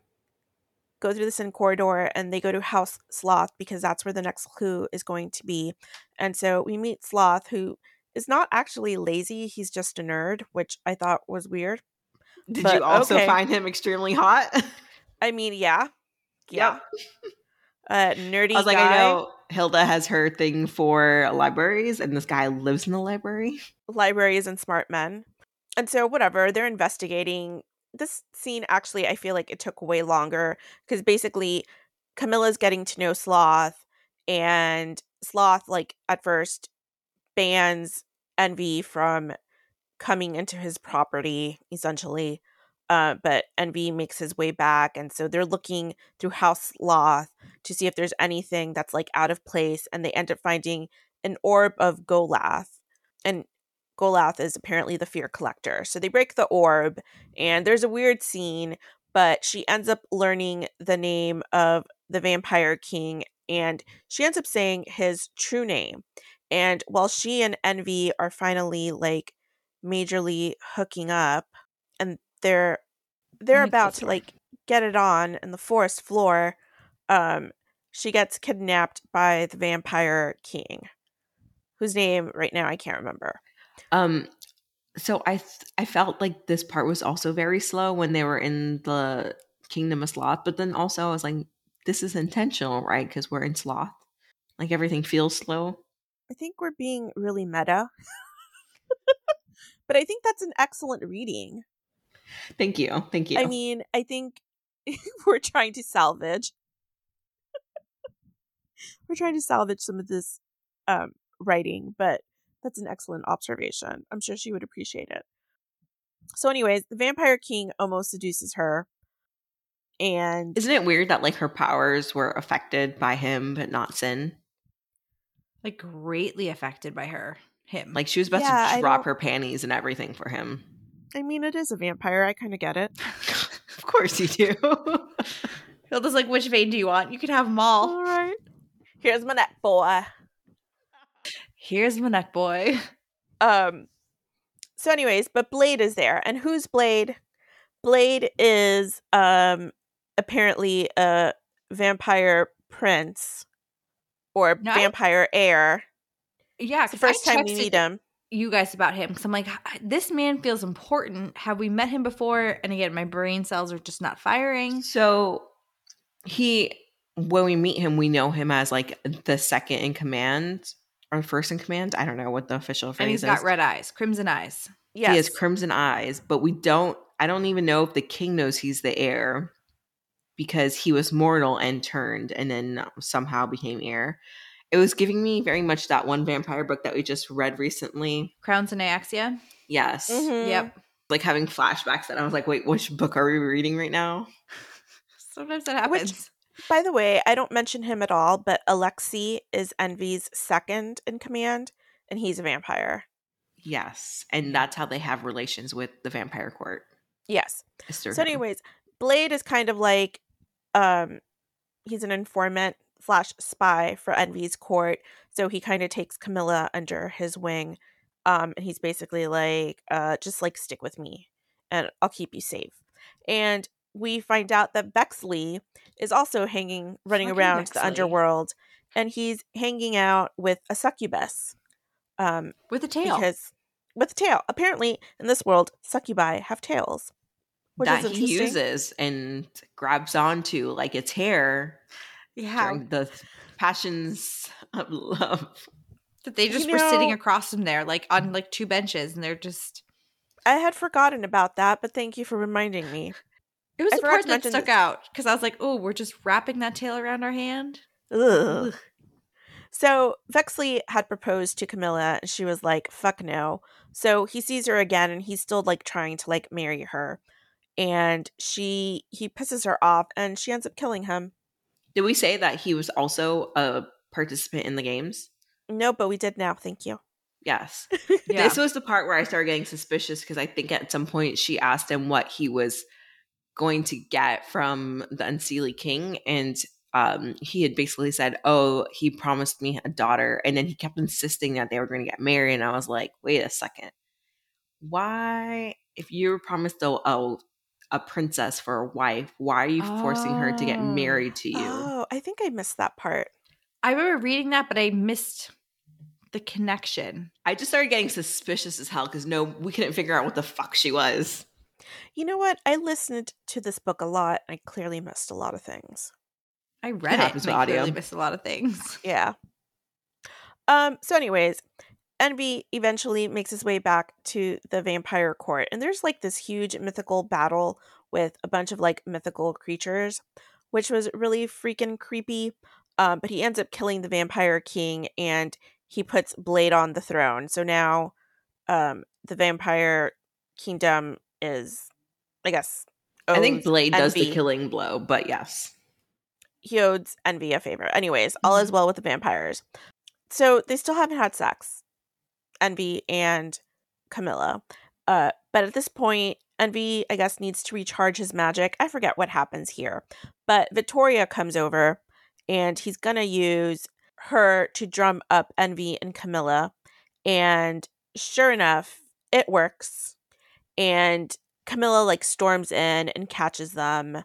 go through the sin corridor, and they go to House Sloth because that's where the next clue is going to be. And so we meet Sloth, who – is not actually lazy. He's just a nerd, which I thought was weird. Did but, you also okay. find him extremely hot? I mean, yeah. Yeah. Yep. Uh, nerdy guy. I was like, guy. I know Hilda has her thing for libraries, and this guy lives in the library. Libraries and smart men. And so whatever, they're investigating. This scene, actually, I feel like it took way longer because basically Camilla's getting to know Sloth, and Sloth, like, at first bans Envy from coming into his property, essentially. Uh, but Envy makes his way back. And so they're looking through House Sloth to see if there's anything that's like out of place. And they end up finding an orb of Golath. And Golath is apparently the fear collector. So they break the orb and there's a weird scene, but she ends up learning the name of the vampire king. And she ends up saying his true name. And while she and Envy are finally like majorly hooking up, and they're they're about to like get it on in the forest floor, um, she gets kidnapped by the vampire king, whose name right now I can't remember. Um, so I th- I felt like this part was also very slow when they were in the Kingdom of Sloth, but then also I was like, this is intentional, right? Because we're in Sloth, like everything feels slow. I think we're being really meta. But I think that's an excellent reading. Thank you. Thank you. I mean, I think we're trying to salvage. We're trying to salvage some of this um, writing, but that's an excellent observation. I'm sure she would appreciate it. So anyways, the vampire king almost seduces her. And isn't it weird that like her powers were affected by him, but not sin? Like greatly affected by her, him. Like she was about yeah, to drop her panties and everything for him. I mean, it is a vampire. I kind of get it. Of course you do. Hilda's like, which vein do you want? You can have them all. All right. Here's my neck, boy. Here's my neck, boy. Um. So anyways, but Blade is there. And who's Blade? Blade is um apparently a vampire prince. Or no, vampire I, heir. Yeah. It's the first I time we meet him. You guys about him. Because I'm like, this man feels important. Have we met him before? And again, my brain cells are just not firing. So he, when we meet him, we know him as like the second in command or first in command. I don't know what the official phrase is. And he's got is. red eyes, crimson eyes. Yes. He has crimson eyes. But we don't, I don't even know if the king knows he's the heir. Because he was mortal and turned and then somehow became heir. It was giving me very much that one vampire book that we just read recently. Crowns and Axia? Yes. Mm-hmm. Yep. Like having flashbacks and I was like, wait, which book are we reading right now? Sometimes that happens. Which, by the way, I don't mention him at all, but Alexei is Envy's second in command and he's a vampire. Yes. And that's how they have relations with the vampire court. Yes. So anyways, Blade is kind of like... Um, he's an informant slash spy for Envy's court, so he kind of takes Camilla under his wing Um, and he's basically like, uh, just like stick with me and I'll keep you safe. And we find out that Bexley is also hanging, running Fucking around Bexley. the underworld, and he's hanging out with a succubus. Um, with a tail. Because, with a tail. Apparently, in this world, succubi have tails. Which that is he uses and grabs onto like its hair. Yeah. During the passions of love. That they just you were know, sitting across from there, like on like two benches, and they're just. I had forgotten about that, but thank you for reminding me. It was I the part that stuck this. out because I was like, "Oh, we're just wrapping that tail around our hand." Ugh. Ugh. So Vexley had proposed to Camilla, and she was like, "Fuck no." So he sees her again, and he's still like trying to like marry her, and she he pisses her off, and she ends up killing him. Did we say that he was also a participant in the games? No, but we did now. Thank you. Yes. Yeah. This was the part where I started getting suspicious because I think at some point she asked him what he was going to get from the Unseelie King. And um, he had basically said, oh, he promised me a daughter. And then he kept insisting that they were going to get married. And I was like, wait a second. Why, if you were promised a, a, a princess for a wife, why are you oh. forcing her to get married to you? Oh, I think I missed that part. I remember reading that, but I missed the connection. I just started getting suspicious as hell because no, we couldn't figure out what the fuck she was. You know what? I listened to this book a lot, and I clearly missed a lot of things. I read it, it and I audio. clearly missed a lot of things. Yeah. Um. So anyways, Envy eventually makes his way back to the vampire court, and there's like this huge mythical battle with a bunch of like mythical creatures, which was really freaking creepy. Um, but he ends up killing the vampire king, and he puts Blade on the throne. So now um, the vampire kingdom is, I guess, I think Blade Envy. does the killing blow, but yes. He owes Envy a favor. Anyways, mm-hmm. all is well with the vampires. So they still haven't had sex, Envy and Camilla. Uh, but at this point, Envy, I guess, needs to recharge his magic. I forget what happens here. But Vittoria comes over. And he's going to use her to drum up Envy and Camilla. And sure enough, it works. And Camilla, like, storms in and catches them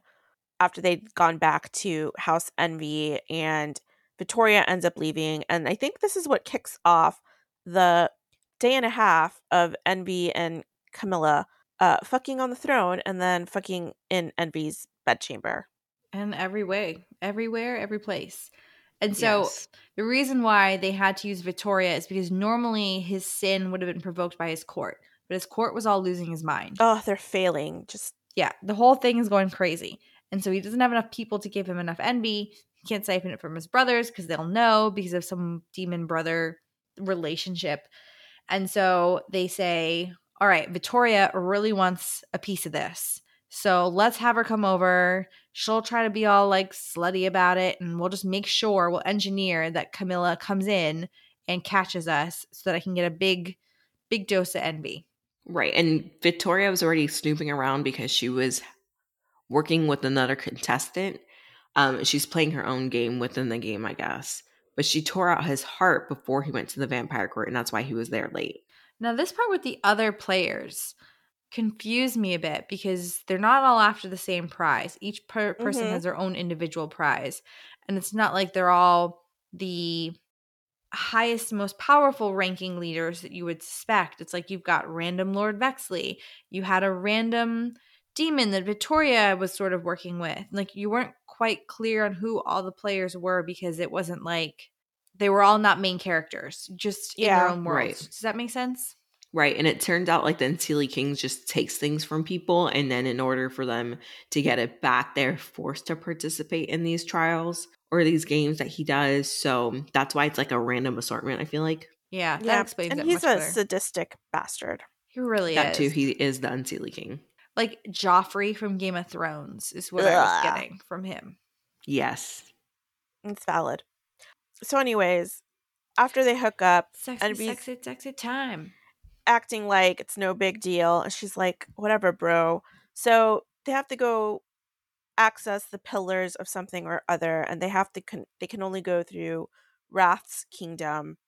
after they'd gone back to House Envy. And Vittoria ends up leaving. And I think this is what kicks off the day and a half of Envy and Camilla uh, fucking on the throne and then fucking in Envy's bedchamber. And every way, everywhere, every place. And so yes. the reason why they had to use Vittoria is because normally his sin would have been provoked by his court. But his court was all losing his mind. Oh, they're failing. Just Yeah, the whole thing is going crazy. And so he doesn't have enough people to give him enough envy. He can't siphon it from his brothers because they'll know because of some demon brother relationship. And so they say, all right, Vittoria really wants a piece of this. So let's have her come over. She'll try to be all like slutty about it, and we'll just make sure we'll engineer that Camilla comes in and catches us so that I can get a big, big dose of envy. Right. And Vittoria was already snooping around because she was working with another contestant. Um, she's playing her own game within the game, I guess. But she tore out his heart before he went to the vampire court, and that's why he was there late. Now, this part with the other players confuse me a bit because they're not all after the same prize. Each per- person mm-hmm. has their own individual prize. And it's not like they're all the highest, most powerful ranking leaders that you would suspect. It's like you've got random Lord Vexley. You had a random demon that Vittoria was sort of working with. Like you weren't quite clear on who all the players were because it wasn't like they were all not main characters, just yeah, in their own worlds. Right. Does that make sense? Right, and it turns out like the Unseelie King just takes things from people, and then in order for them to get it back, they're forced to participate in these trials or these games that he does. So that's why it's like a random assortment, I feel like. Yeah, that yeah. explains it much. And he's a better. sadistic bastard. He really that is. That too, he is the Unseelie King. Like Joffrey from Game of Thrones is what Ugh. I was getting from him. Yes. It's valid. So anyways, after they hook up. Sexy, and be- sexy, sexy time. Acting like it's no big deal, and she's like, whatever, bro. So they have to go access the pillars of something or other, and they have to con- they can only go through Wrath's kingdom,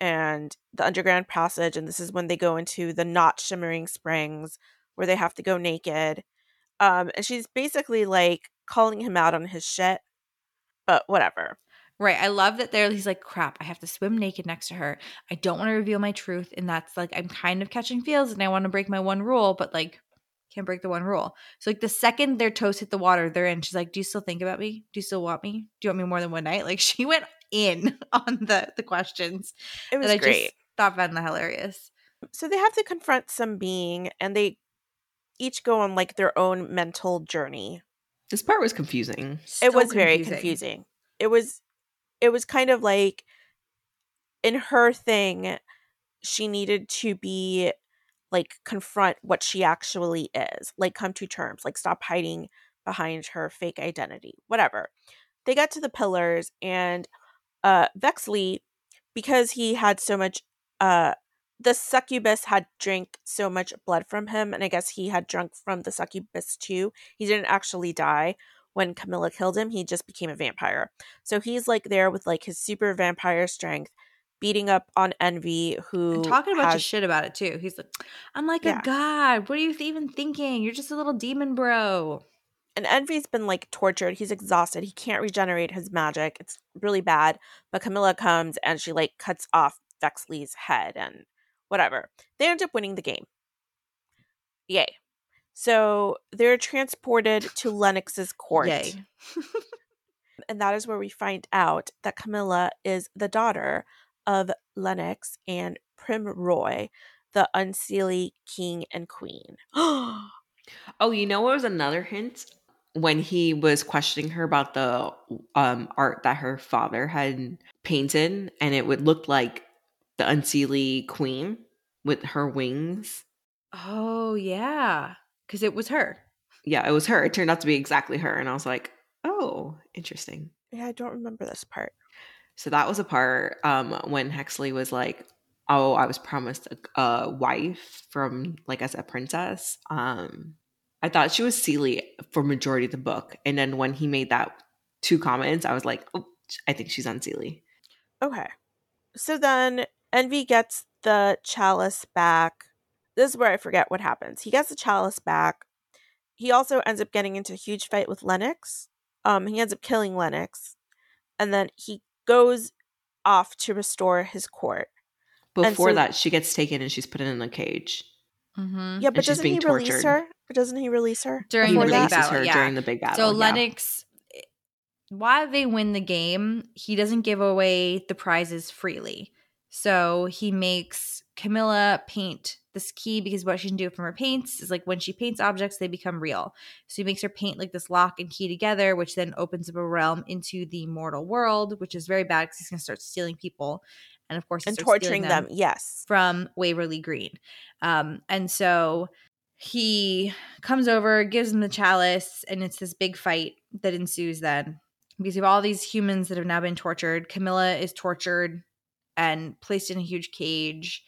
and the underground passage, and this is when they go into the not shimmering springs where they have to go naked. Um, and she's basically like calling him out on his shit, but whatever. Right. I love that there he's like, crap, I have to swim naked next to her. I don't want to reveal my truth. And that's like, I'm kind of catching feels and I want to break my one rule, but like, can't break the one rule. So like the second their toes hit the water, they're in. She's like, do you still think about me? Do you still want me? Do you want me more than one night? Like she went in on the, the questions. It was that great. I just thought Venla hilarious. So they have to confront some being and they each go on like their own mental journey. This part was confusing. So it was confusing. Very confusing. It was It was kind of like in her thing, she needed to be like confront what she actually is, like come to terms, like stop hiding behind her fake identity, whatever. They got to the pillars and uh, Vexley, because he had so much, uh, the succubus had drank so much blood from him. And I guess he had drunk from the succubus too. He didn't actually die. When Camilla killed him, he just became a vampire. So he's like there with like his super vampire strength, beating up on Envy, who and talking a bunch has, of shit about it too. He's like, "I'm like yeah. a god. What are you even thinking? You're just a little demon, bro." And Envy's been like tortured. He's exhausted. He can't regenerate his magic. It's really bad. But Camilla comes and she like cuts off Vexley's head and whatever. They end up winning the game. Yay. So they're transported to Lennox's court. Yay. And that is where we find out that Camilla is the daughter of Lennox and Primroy, the Unseelie king and queen. Oh, you know what was another hint? When he was questioning her about the um, art that her father had painted, and it would look like the Unseelie queen with her wings. Oh, yeah. Because it was her. Yeah, it was her. It turned out to be exactly her. And I was like, oh, interesting. Yeah, I don't remember this part. So that was a part um, when Hexley was like, oh, I was promised a, a wife from, like, as a princess. Um, I thought she was Seelie for majority of the book. And then when he made that two comments, I was like, oh, I think she's on Seelie. Okay. So then Envy gets the chalice back. This is where I forget what happens. He gets the chalice back. He also ends up getting into a huge fight with Lennox. Um, he ends up killing Lennox. And then he goes off to restore his court. Before so, that, she gets taken and she's put in a cage. Mm-hmm. Yeah, but doesn't he tortured. release her? But doesn't he release her? During the big that? battle, her yeah. During the big battle, so Lennox, yeah. while they win the game, he doesn't give away the prizes freely. So he makes Camilla paint this key, because what she can do from her paints is like when she paints objects, they become real. So he makes her paint like this lock and key together, which then opens up a realm into the mortal world, which is very bad because he's going to start stealing people. And of course, he and torturing them, them, yes, from Waverly Green. Um, and so he comes over, gives him the chalice, and it's this big fight that ensues then, because you have all these humans that have now been tortured. Camilla is tortured and placed in a huge cage.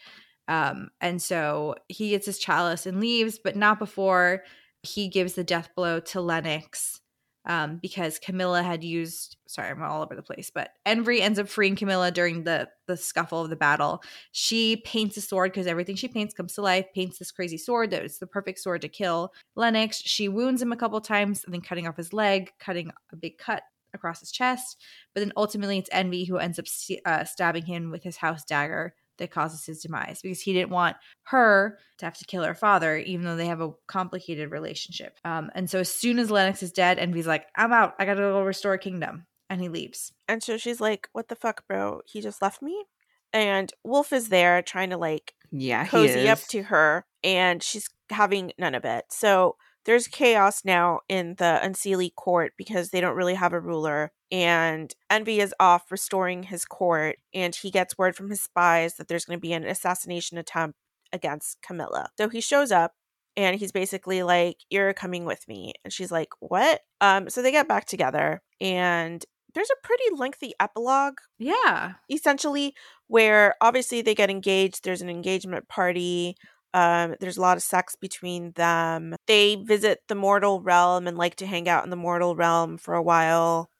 Um, and so he gets his chalice and leaves, but not before he gives the death blow to Lennox, um, because Camilla had used – sorry, I'm all over the place. But Envy ends up freeing Camilla during the, the scuffle of the battle. She paints a sword, because everything she paints comes to life, paints this crazy sword that is the perfect sword to kill Lennox. She wounds him a couple times and then cutting off his leg, cutting a big cut across his chest. But then ultimately it's Envy who ends up uh, stabbing him with his house dagger that causes his demise, because he didn't want her to have to kill her father, even though they have a complicated relationship. Um, and so as soon as Lennox is dead, Envy's like, I'm out. I got to go restore kingdom. And he leaves. And so she's like, what the fuck, bro? He just left me? And Wolf is there trying to like yeah, cozy up to her, and she's having none of it. So there's chaos now in the Unseelie court because they don't really have a ruler. And Envy is off restoring his court, and he gets word from his spies that there's going to be an assassination attempt against Camilla. So he shows up, and he's basically like, you're coming with me. And she's like, what? Um. So they get back together, and there's a pretty lengthy epilogue. Yeah. Essentially, where obviously they get engaged. There's an engagement party. Um, there's a lot of sex between them. They visit the mortal realm and like to hang out in the mortal realm for a while.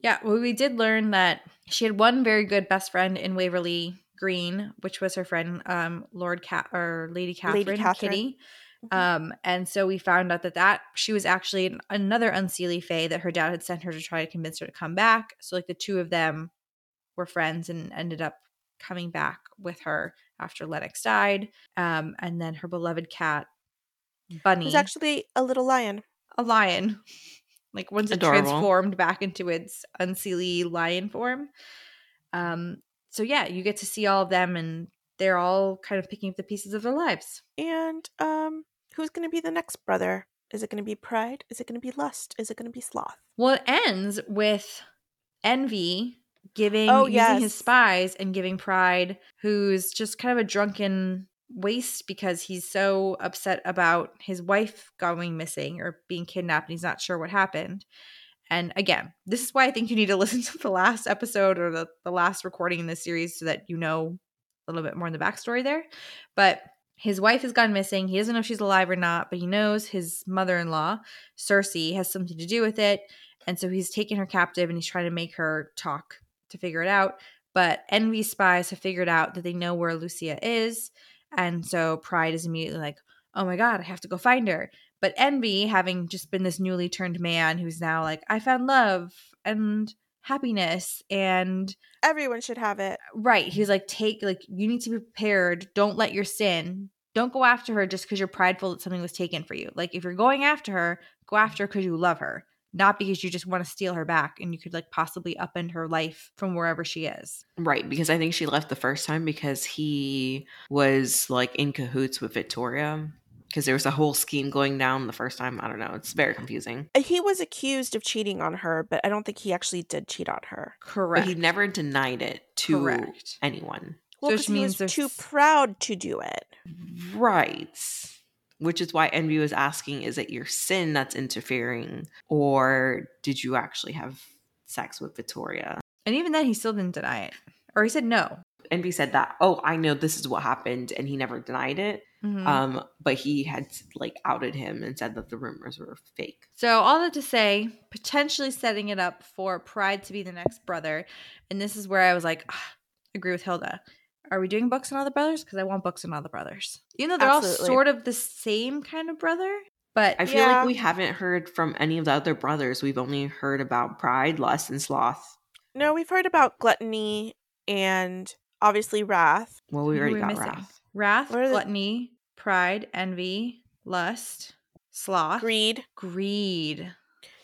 Yeah, well, we did learn that she had one very good best friend in Waverly Green, which was her friend, um, Lord Cat or Lady Catherine, Lady Catherine. Kitty. Mm-hmm. Um, and so we found out that that she was actually an, another Unseelie fae that her dad had sent her to try to convince her to come back. So like the two of them were friends and ended up coming back with her after Lennox died. Um, and then her beloved cat, Bunny. It was actually a little lion. A lion. Like once Adorable. It transformed back into its Unseelie lion form. Um, so yeah, you get to see all of them and they're all kind of picking up the pieces of their lives. And um, who's going to be the next brother? Is it going to be pride? Is it going to be lust? Is it going to be sloth? Well, it ends with Envy giving oh, using yes. his spies and giving Pride, who's just kind of a drunken waste because he's so upset about his wife going missing or being kidnapped and he's not sure what happened. And again, this is why I think you need to listen to the last episode or the, the last recording in this series so that you know a little bit more in the backstory there. But his wife has gone missing. He doesn't know if she's alive or not, but he knows his mother-in-law, Cersei, has something to do with it. And so he's taken her captive and he's trying to make her talk to figure it out. But Envy spies have figured out that they know where Lucia is. And so Pride is immediately like, oh my God, I have to go find her. But Envy, having just been this newly turned man who's now like, I found love and happiness and everyone should have it. Right. He's like, take, like, you need to be prepared. Don't let your sin. Don't go after her just because you're prideful that something was taken for you. Like, if you're going after her, go after her because you love her, not because you just want to steal her back and you could, like, possibly upend her life from wherever she is. Right, because I think she left the first time because he was, like, in cahoots with Vittoria because there was a whole scheme going down the first time. I don't know. It's very confusing. He was accused of cheating on her, but I don't think he actually did cheat on her. Correct. But he never denied it to Correct. anyone. Well, because so he was there's... too proud to do it. Right. Which is why Envy was asking, is it your sin that's interfering? Or did you actually have sex with Vittoria? And even then, he still didn't deny it. Or he said no. Envy said that, oh, I know this is what happened. And he never denied it. Mm-hmm. Um, but he had, like, outed him and said that the rumors were fake. So all that to say, potentially setting it up for Pride to be the next brother. And this is where I was like, ah, agree with Hilda. Are we doing books on all the brothers? Because I want books on all the brothers. You know, they're Absolutely. all sort of the same kind of brother. But I feel yeah. like we haven't heard from any of the other brothers. We've only heard about Pride, Lust, and Sloth. No, we've heard about Gluttony and obviously Wrath. Well, we already we got missing? Wrath. Wrath, Gluttony, the- Pride, Envy, Lust, Sloth. Greed. Greed.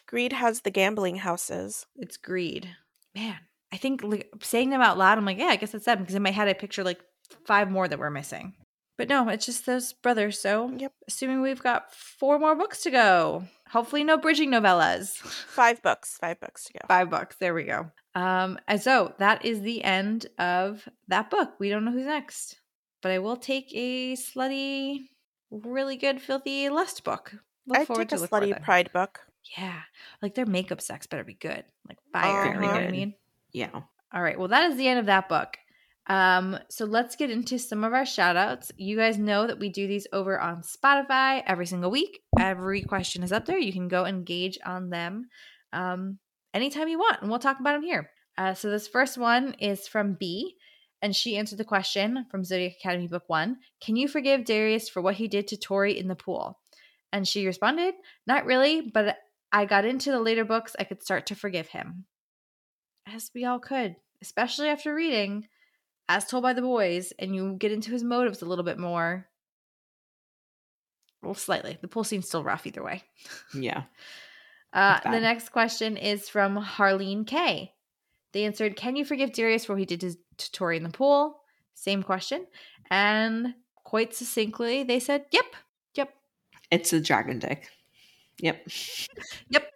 Greed has the gambling houses. It's Greed. Man. I think, like, saying them out loud, I'm like, yeah, I guess that's them. Because in my head, I picture like five more that we're missing. But no, it's just those brothers. So yep. assuming we've got four more books to go. Hopefully no bridging novellas. Five books. Five books to go. Five books. There we go. Um, and so that is the end of that book. We don't know who's next. But I will take a slutty, really good, filthy lust book. Look I'd forward take to a slutty pride book. Yeah. Like their makeup sex better be good. Like fire. Uh-huh. You know what I mean? Yeah. All right. Well, that is the end of that book. Um, so let's get into some of our shout outs. You guys know that we do these over on Spotify every single week. Every question is up there. You can go engage on them um, anytime you want, and we'll talk about them here. Uh, so this first one is from B, and she answered the question from Zodiac Academy Book one. Can you forgive Darius for what he did to Tori in the pool? And she responded, not really, but I got into the later books. I could start to forgive him. As we all could, especially after reading As Told by the Boys, and you get into his motives a little bit more. Well, slightly. The pool scene's still rough either way. Yeah. uh, the next question is from Harleen K. They answered, can you forgive Darius for what he did to, to Tori in the pool? Same question. And quite succinctly, they said, yep, yep. It's a dragon dick. Yep. Yep.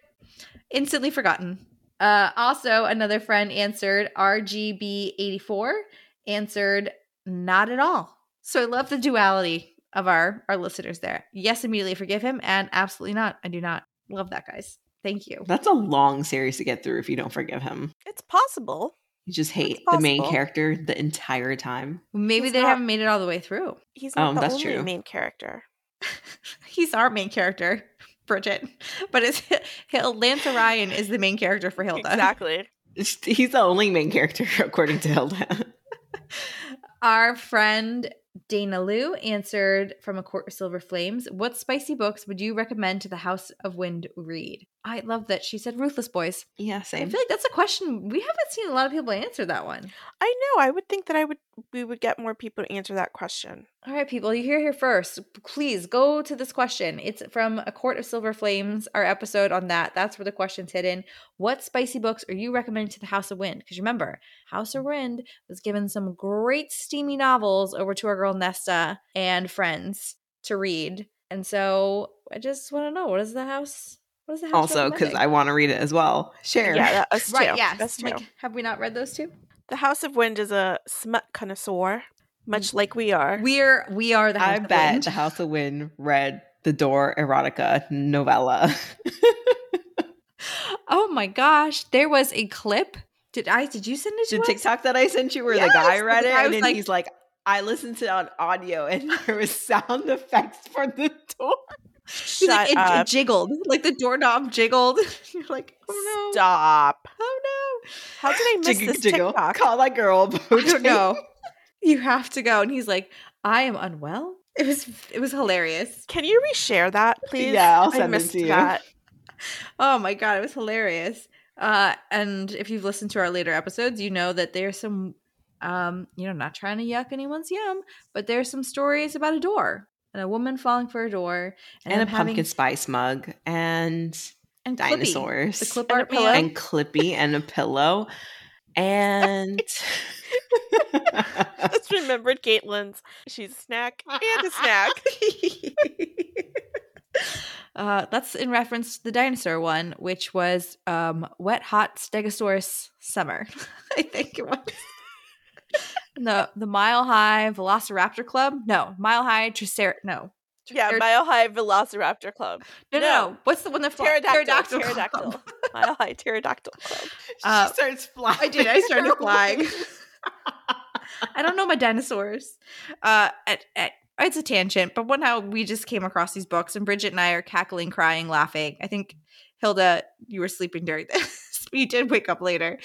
Instantly forgotten. Uh, also, another friend answered, R G B eighty-four, answered, not at all. So I love the duality of our, our listeners there. Yes, immediately forgive him, and absolutely not. I do not. Love that, guys. Thank you. That's a long series to get through if you don't forgive him. It's possible. You just hate the main character the entire time. Maybe he's they not, haven't made it all the way through. He's not um, the that's only true. main character. He's our main character. Bridget, but it's Lance Orion is the main character for Hilda. Exactly. He's the only main character according to Hilda. Our friend Dana Lou answered from A Court of Silver Flames, what spicy books would you recommend to the House of Wind read? I love that she said Ruthless Boys. Yeah, same. I feel like that's a question we haven't seen a lot of people answer that one. I know. I would think that I would we would get more people to answer that question. All right, people, you hear here first. Please go to this question. It's from A Court of Silver Flames, our episode on that. That's where the question's hidden. What spicy books are you recommending to the House of Wind? Because remember, House of Wind was given some great steamy novels over to our girl Nesta and friends to read. And so I just want to know, what is the house? What is the house also, because I want to read it as well. Share. Yeah, that's right, yeah. That's like, have we not read those two? The House of Wind is a smut connoisseur, much like we are. We're we are the House I of bet Wind. The House of Wind read the Door erotica novella. Oh my gosh. There was a clip. Did I did you send it to the TikTok that I sent you where yes, the guy read it? And then like, he's like, I listened to it on audio and there was sound effects for the door. Shut like, up. It, it jiggled. Like the doorknob jiggled. You're like, oh no. Stop. Oh no. How did I miss Jig- this jiggle. TikTok? Call that girl. I don't know. You have to go. And he's like, I am unwell. It was it was hilarious. Can you reshare that, please? Yeah, I'll send I missed it to you. That. Oh my God. It was hilarious. Uh, and if you've listened to our later episodes, you know that there's some Um, you know, not trying to yuck anyone's yum, but there's some stories about a door and a woman falling for a door and, and a having... pumpkin spice mug and, and dinosaurs, Clippy. The clip art pillow and Clippy and a pillow. And I just remembered Caitlin's. She's a snack and a snack. Uh, that's in reference to the dinosaur one, which was um, Wet Hot Stegosaurus Summer. I think it was. The the Mile High Velociraptor Club? No. Mile High Tricer... No. Tricer- yeah, Mile High Velociraptor Club. No, no, no. What's the one that flies? Pterodactyl. Pterodactyl. Pterodactyl. Club. Mile High Pterodactyl Club. Uh, she starts flying. I did. I started flying. I don't know my dinosaurs. Uh, at, at, it's a tangent, but somehow we just came across these books, and Bridget and I are cackling, crying, laughing. I think, Hilda, you were sleeping during this. You did wake up later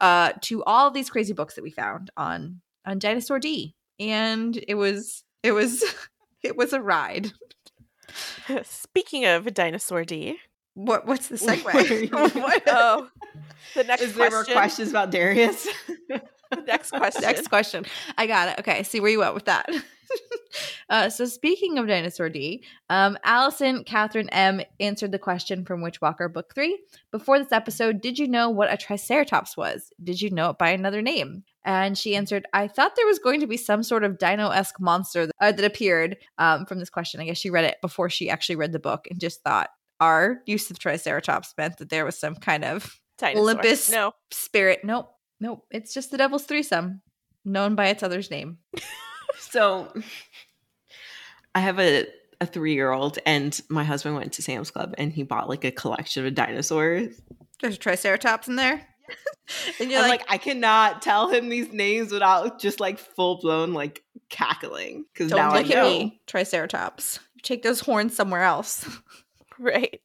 uh, to all these crazy books that we found on on Dinosaur D, and it was it was it was a ride. Speaking of Dinosaur D, what what's the segue? What? Oh, the next is question. There were questions about Darius. Next question. Next question. I got it. Okay, I see where you went with that. Uh, so speaking of Dinosaur D, um, Allison Catherine M. answered the question from Witchwalker Book three. Before this episode, did you know what a Triceratops was? Did you know it by another name? And she answered, I thought there was going to be some sort of dino-esque monster that, uh, that appeared um, from this question. I guess she read it before she actually read the book and just thought our use of Triceratops meant that there was some kind of dinosaur. Olympus no. spirit. Nope. Nope. It's just the Devil's Threesome, known by its other's name. So I have a, a three-year-old, and my husband went to Sam's Club, and he bought, like, a collection of dinosaurs. There's a Triceratops in there? And you're like, like, I cannot tell him these names without just, like, full-blown, like, cackling. Because now I know. Don't look at me, Triceratops. You take those horns somewhere else. Right.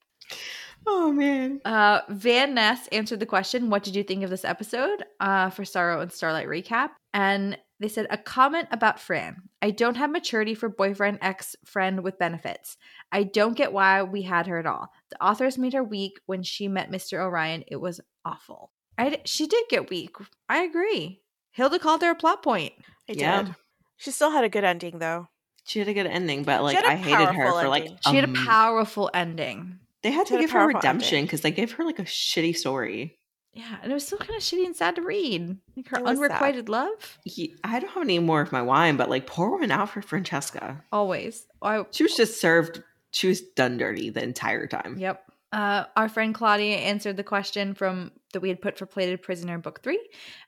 Oh, man. Uh, Van Ness answered the question, what did you think of this episode uh, for Sorrow and Starlight recap? And they said, a comment about Fran. I don't have maturity for boyfriend, ex-friend with benefits. I don't get why we had her at all. The authors made her weak when she met Mister Orion. It was awful. I d- she did get weak. I agree. Hilda called her a plot point. I yeah. did. She still had a good ending, though. She had a good ending, but like I hated her ending. for like – She um, had a powerful ending. They had she to had give her redemption because they gave her like a shitty story. Yeah, and it was still kind of shitty and sad to read. Like her unrequited sad. love. He, I don't have any more of my wine, but like pour one out for Francesca. Always. I, she was just served. She was done dirty the entire time. Yep. Uh, our friend Claudia answered the question from that we had put for Plated Prisoner Book three.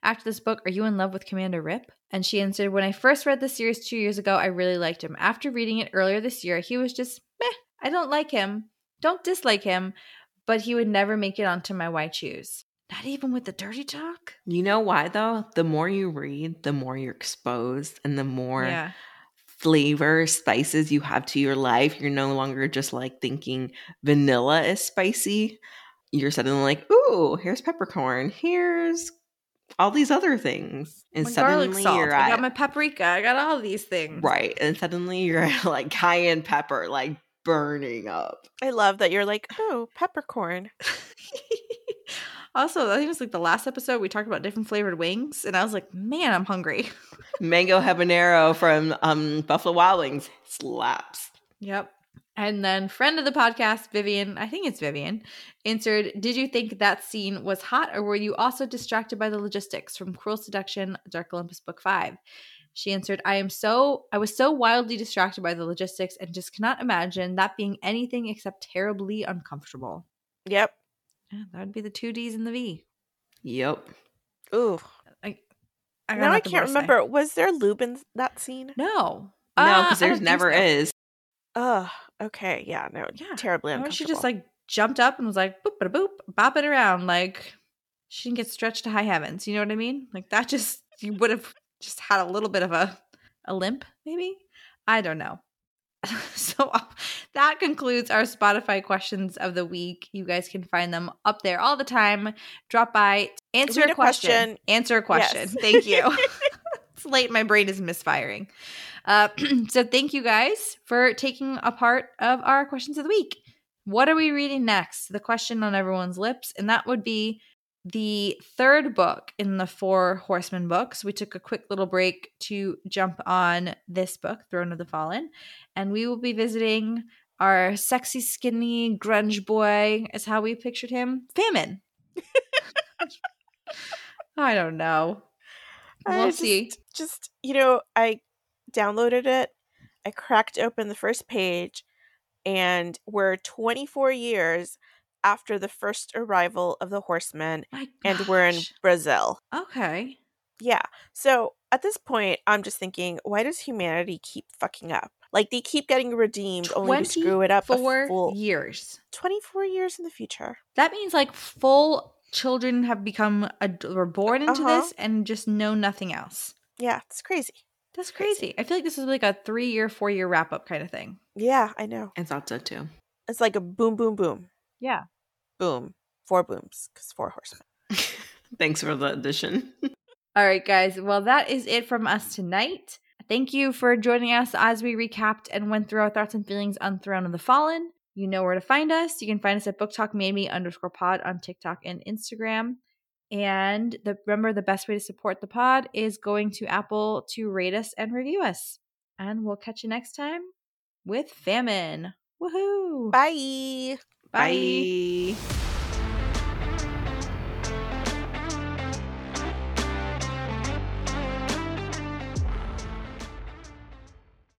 After this book, are you in love with Commander Rip? And she answered, when I first read the series two years ago, I really liked him. After reading it earlier this year, he was just, meh, I don't like him. Don't dislike him, but he would never make it onto my why choose. Not even with the dirty talk. You know why, though? The more you read, the more you're exposed and the more yeah. flavor, spices you have to your life. You're no longer just like thinking vanilla is spicy. You're suddenly like, ooh, here's peppercorn. Here's all these other things. And my suddenly salt, you're at, I got my paprika. I got all these things. Right. And suddenly you're at, like, cayenne pepper, like, burning up. I love that you're like, oh, peppercorn. Also, I think it was like the last episode we talked about different flavored wings, and I was like, man, I'm hungry. Mango habanero from um, Buffalo Wild Wings slaps. Yep. And then friend of the podcast, Vivian, I think it's Vivian, answered, did you think that scene was hot, or were you also distracted by the logistics from Cruel Seduction, Dark Olympus Book five? She answered, I am so, I was so wildly distracted by the logistics and just cannot imagine that being anything except terribly uncomfortable. Yep. Yeah, that would be the two D's and the V. Yep. Ooh. I, I now I can't remember. Say. Was there lube in that scene? No. Uh, no, because there's never so. is. Oh, okay. Yeah, no, yeah. Terribly uncomfortable. She just like jumped up and was like, boop, ba boop, bop it around. Like she didn't get stretched to high heavens. You know what I mean? Like that just, you would have just had a little bit of a, a limp maybe. I don't know. So uh, that concludes our Spotify questions of the week. You guys can find them up there all the time. Drop by, answer a question. question. Answer a question. Yes. Thank you. It's late. My brain is misfiring. Uh, so thank you guys for taking a part of our questions of the week. What are we reading next? The question on everyone's lips. And that would be the third book in the Four Horsemen books. We took a quick little break to jump on this book, Throne of the Fallen. And we will be visiting our sexy, skinny, grunge boy, is how we pictured him, Famine. I don't know. We'll I just, see. Just, you know, I downloaded it. I cracked open the first page, and we're twenty-four years after the first arrival of the Horsemen, and we're in Brazil. Okay. Yeah. So at this point, I'm just thinking, why does humanity keep fucking up? Like, they keep getting redeemed only to screw it up. twenty-four years. twenty-four years in the future. That means, like, full children have become, ad- were born into uh-huh. this and just know nothing else. Yeah, it's crazy. That's crazy. crazy. I feel like this is like a three-year, four-year wrap-up kind of thing. Yeah, I know. I thought so, too. It's like a boom, boom, boom. Yeah. Boom. Four booms, because four horsemen. Thanks for the addition. All right, guys. Well, that is it from us tonight. Thank you for joining us as we recapped and went through our thoughts and feelings on Throne of the Fallen. You know where to find us. You can find us at BookTalkMadeMe underscore pod on TikTok and Instagram. And the, remember, the best way to support the pod is going to Apple to rate us and review us. And we'll catch you next time with Famine. Woohoo! Bye! Bye! Bye.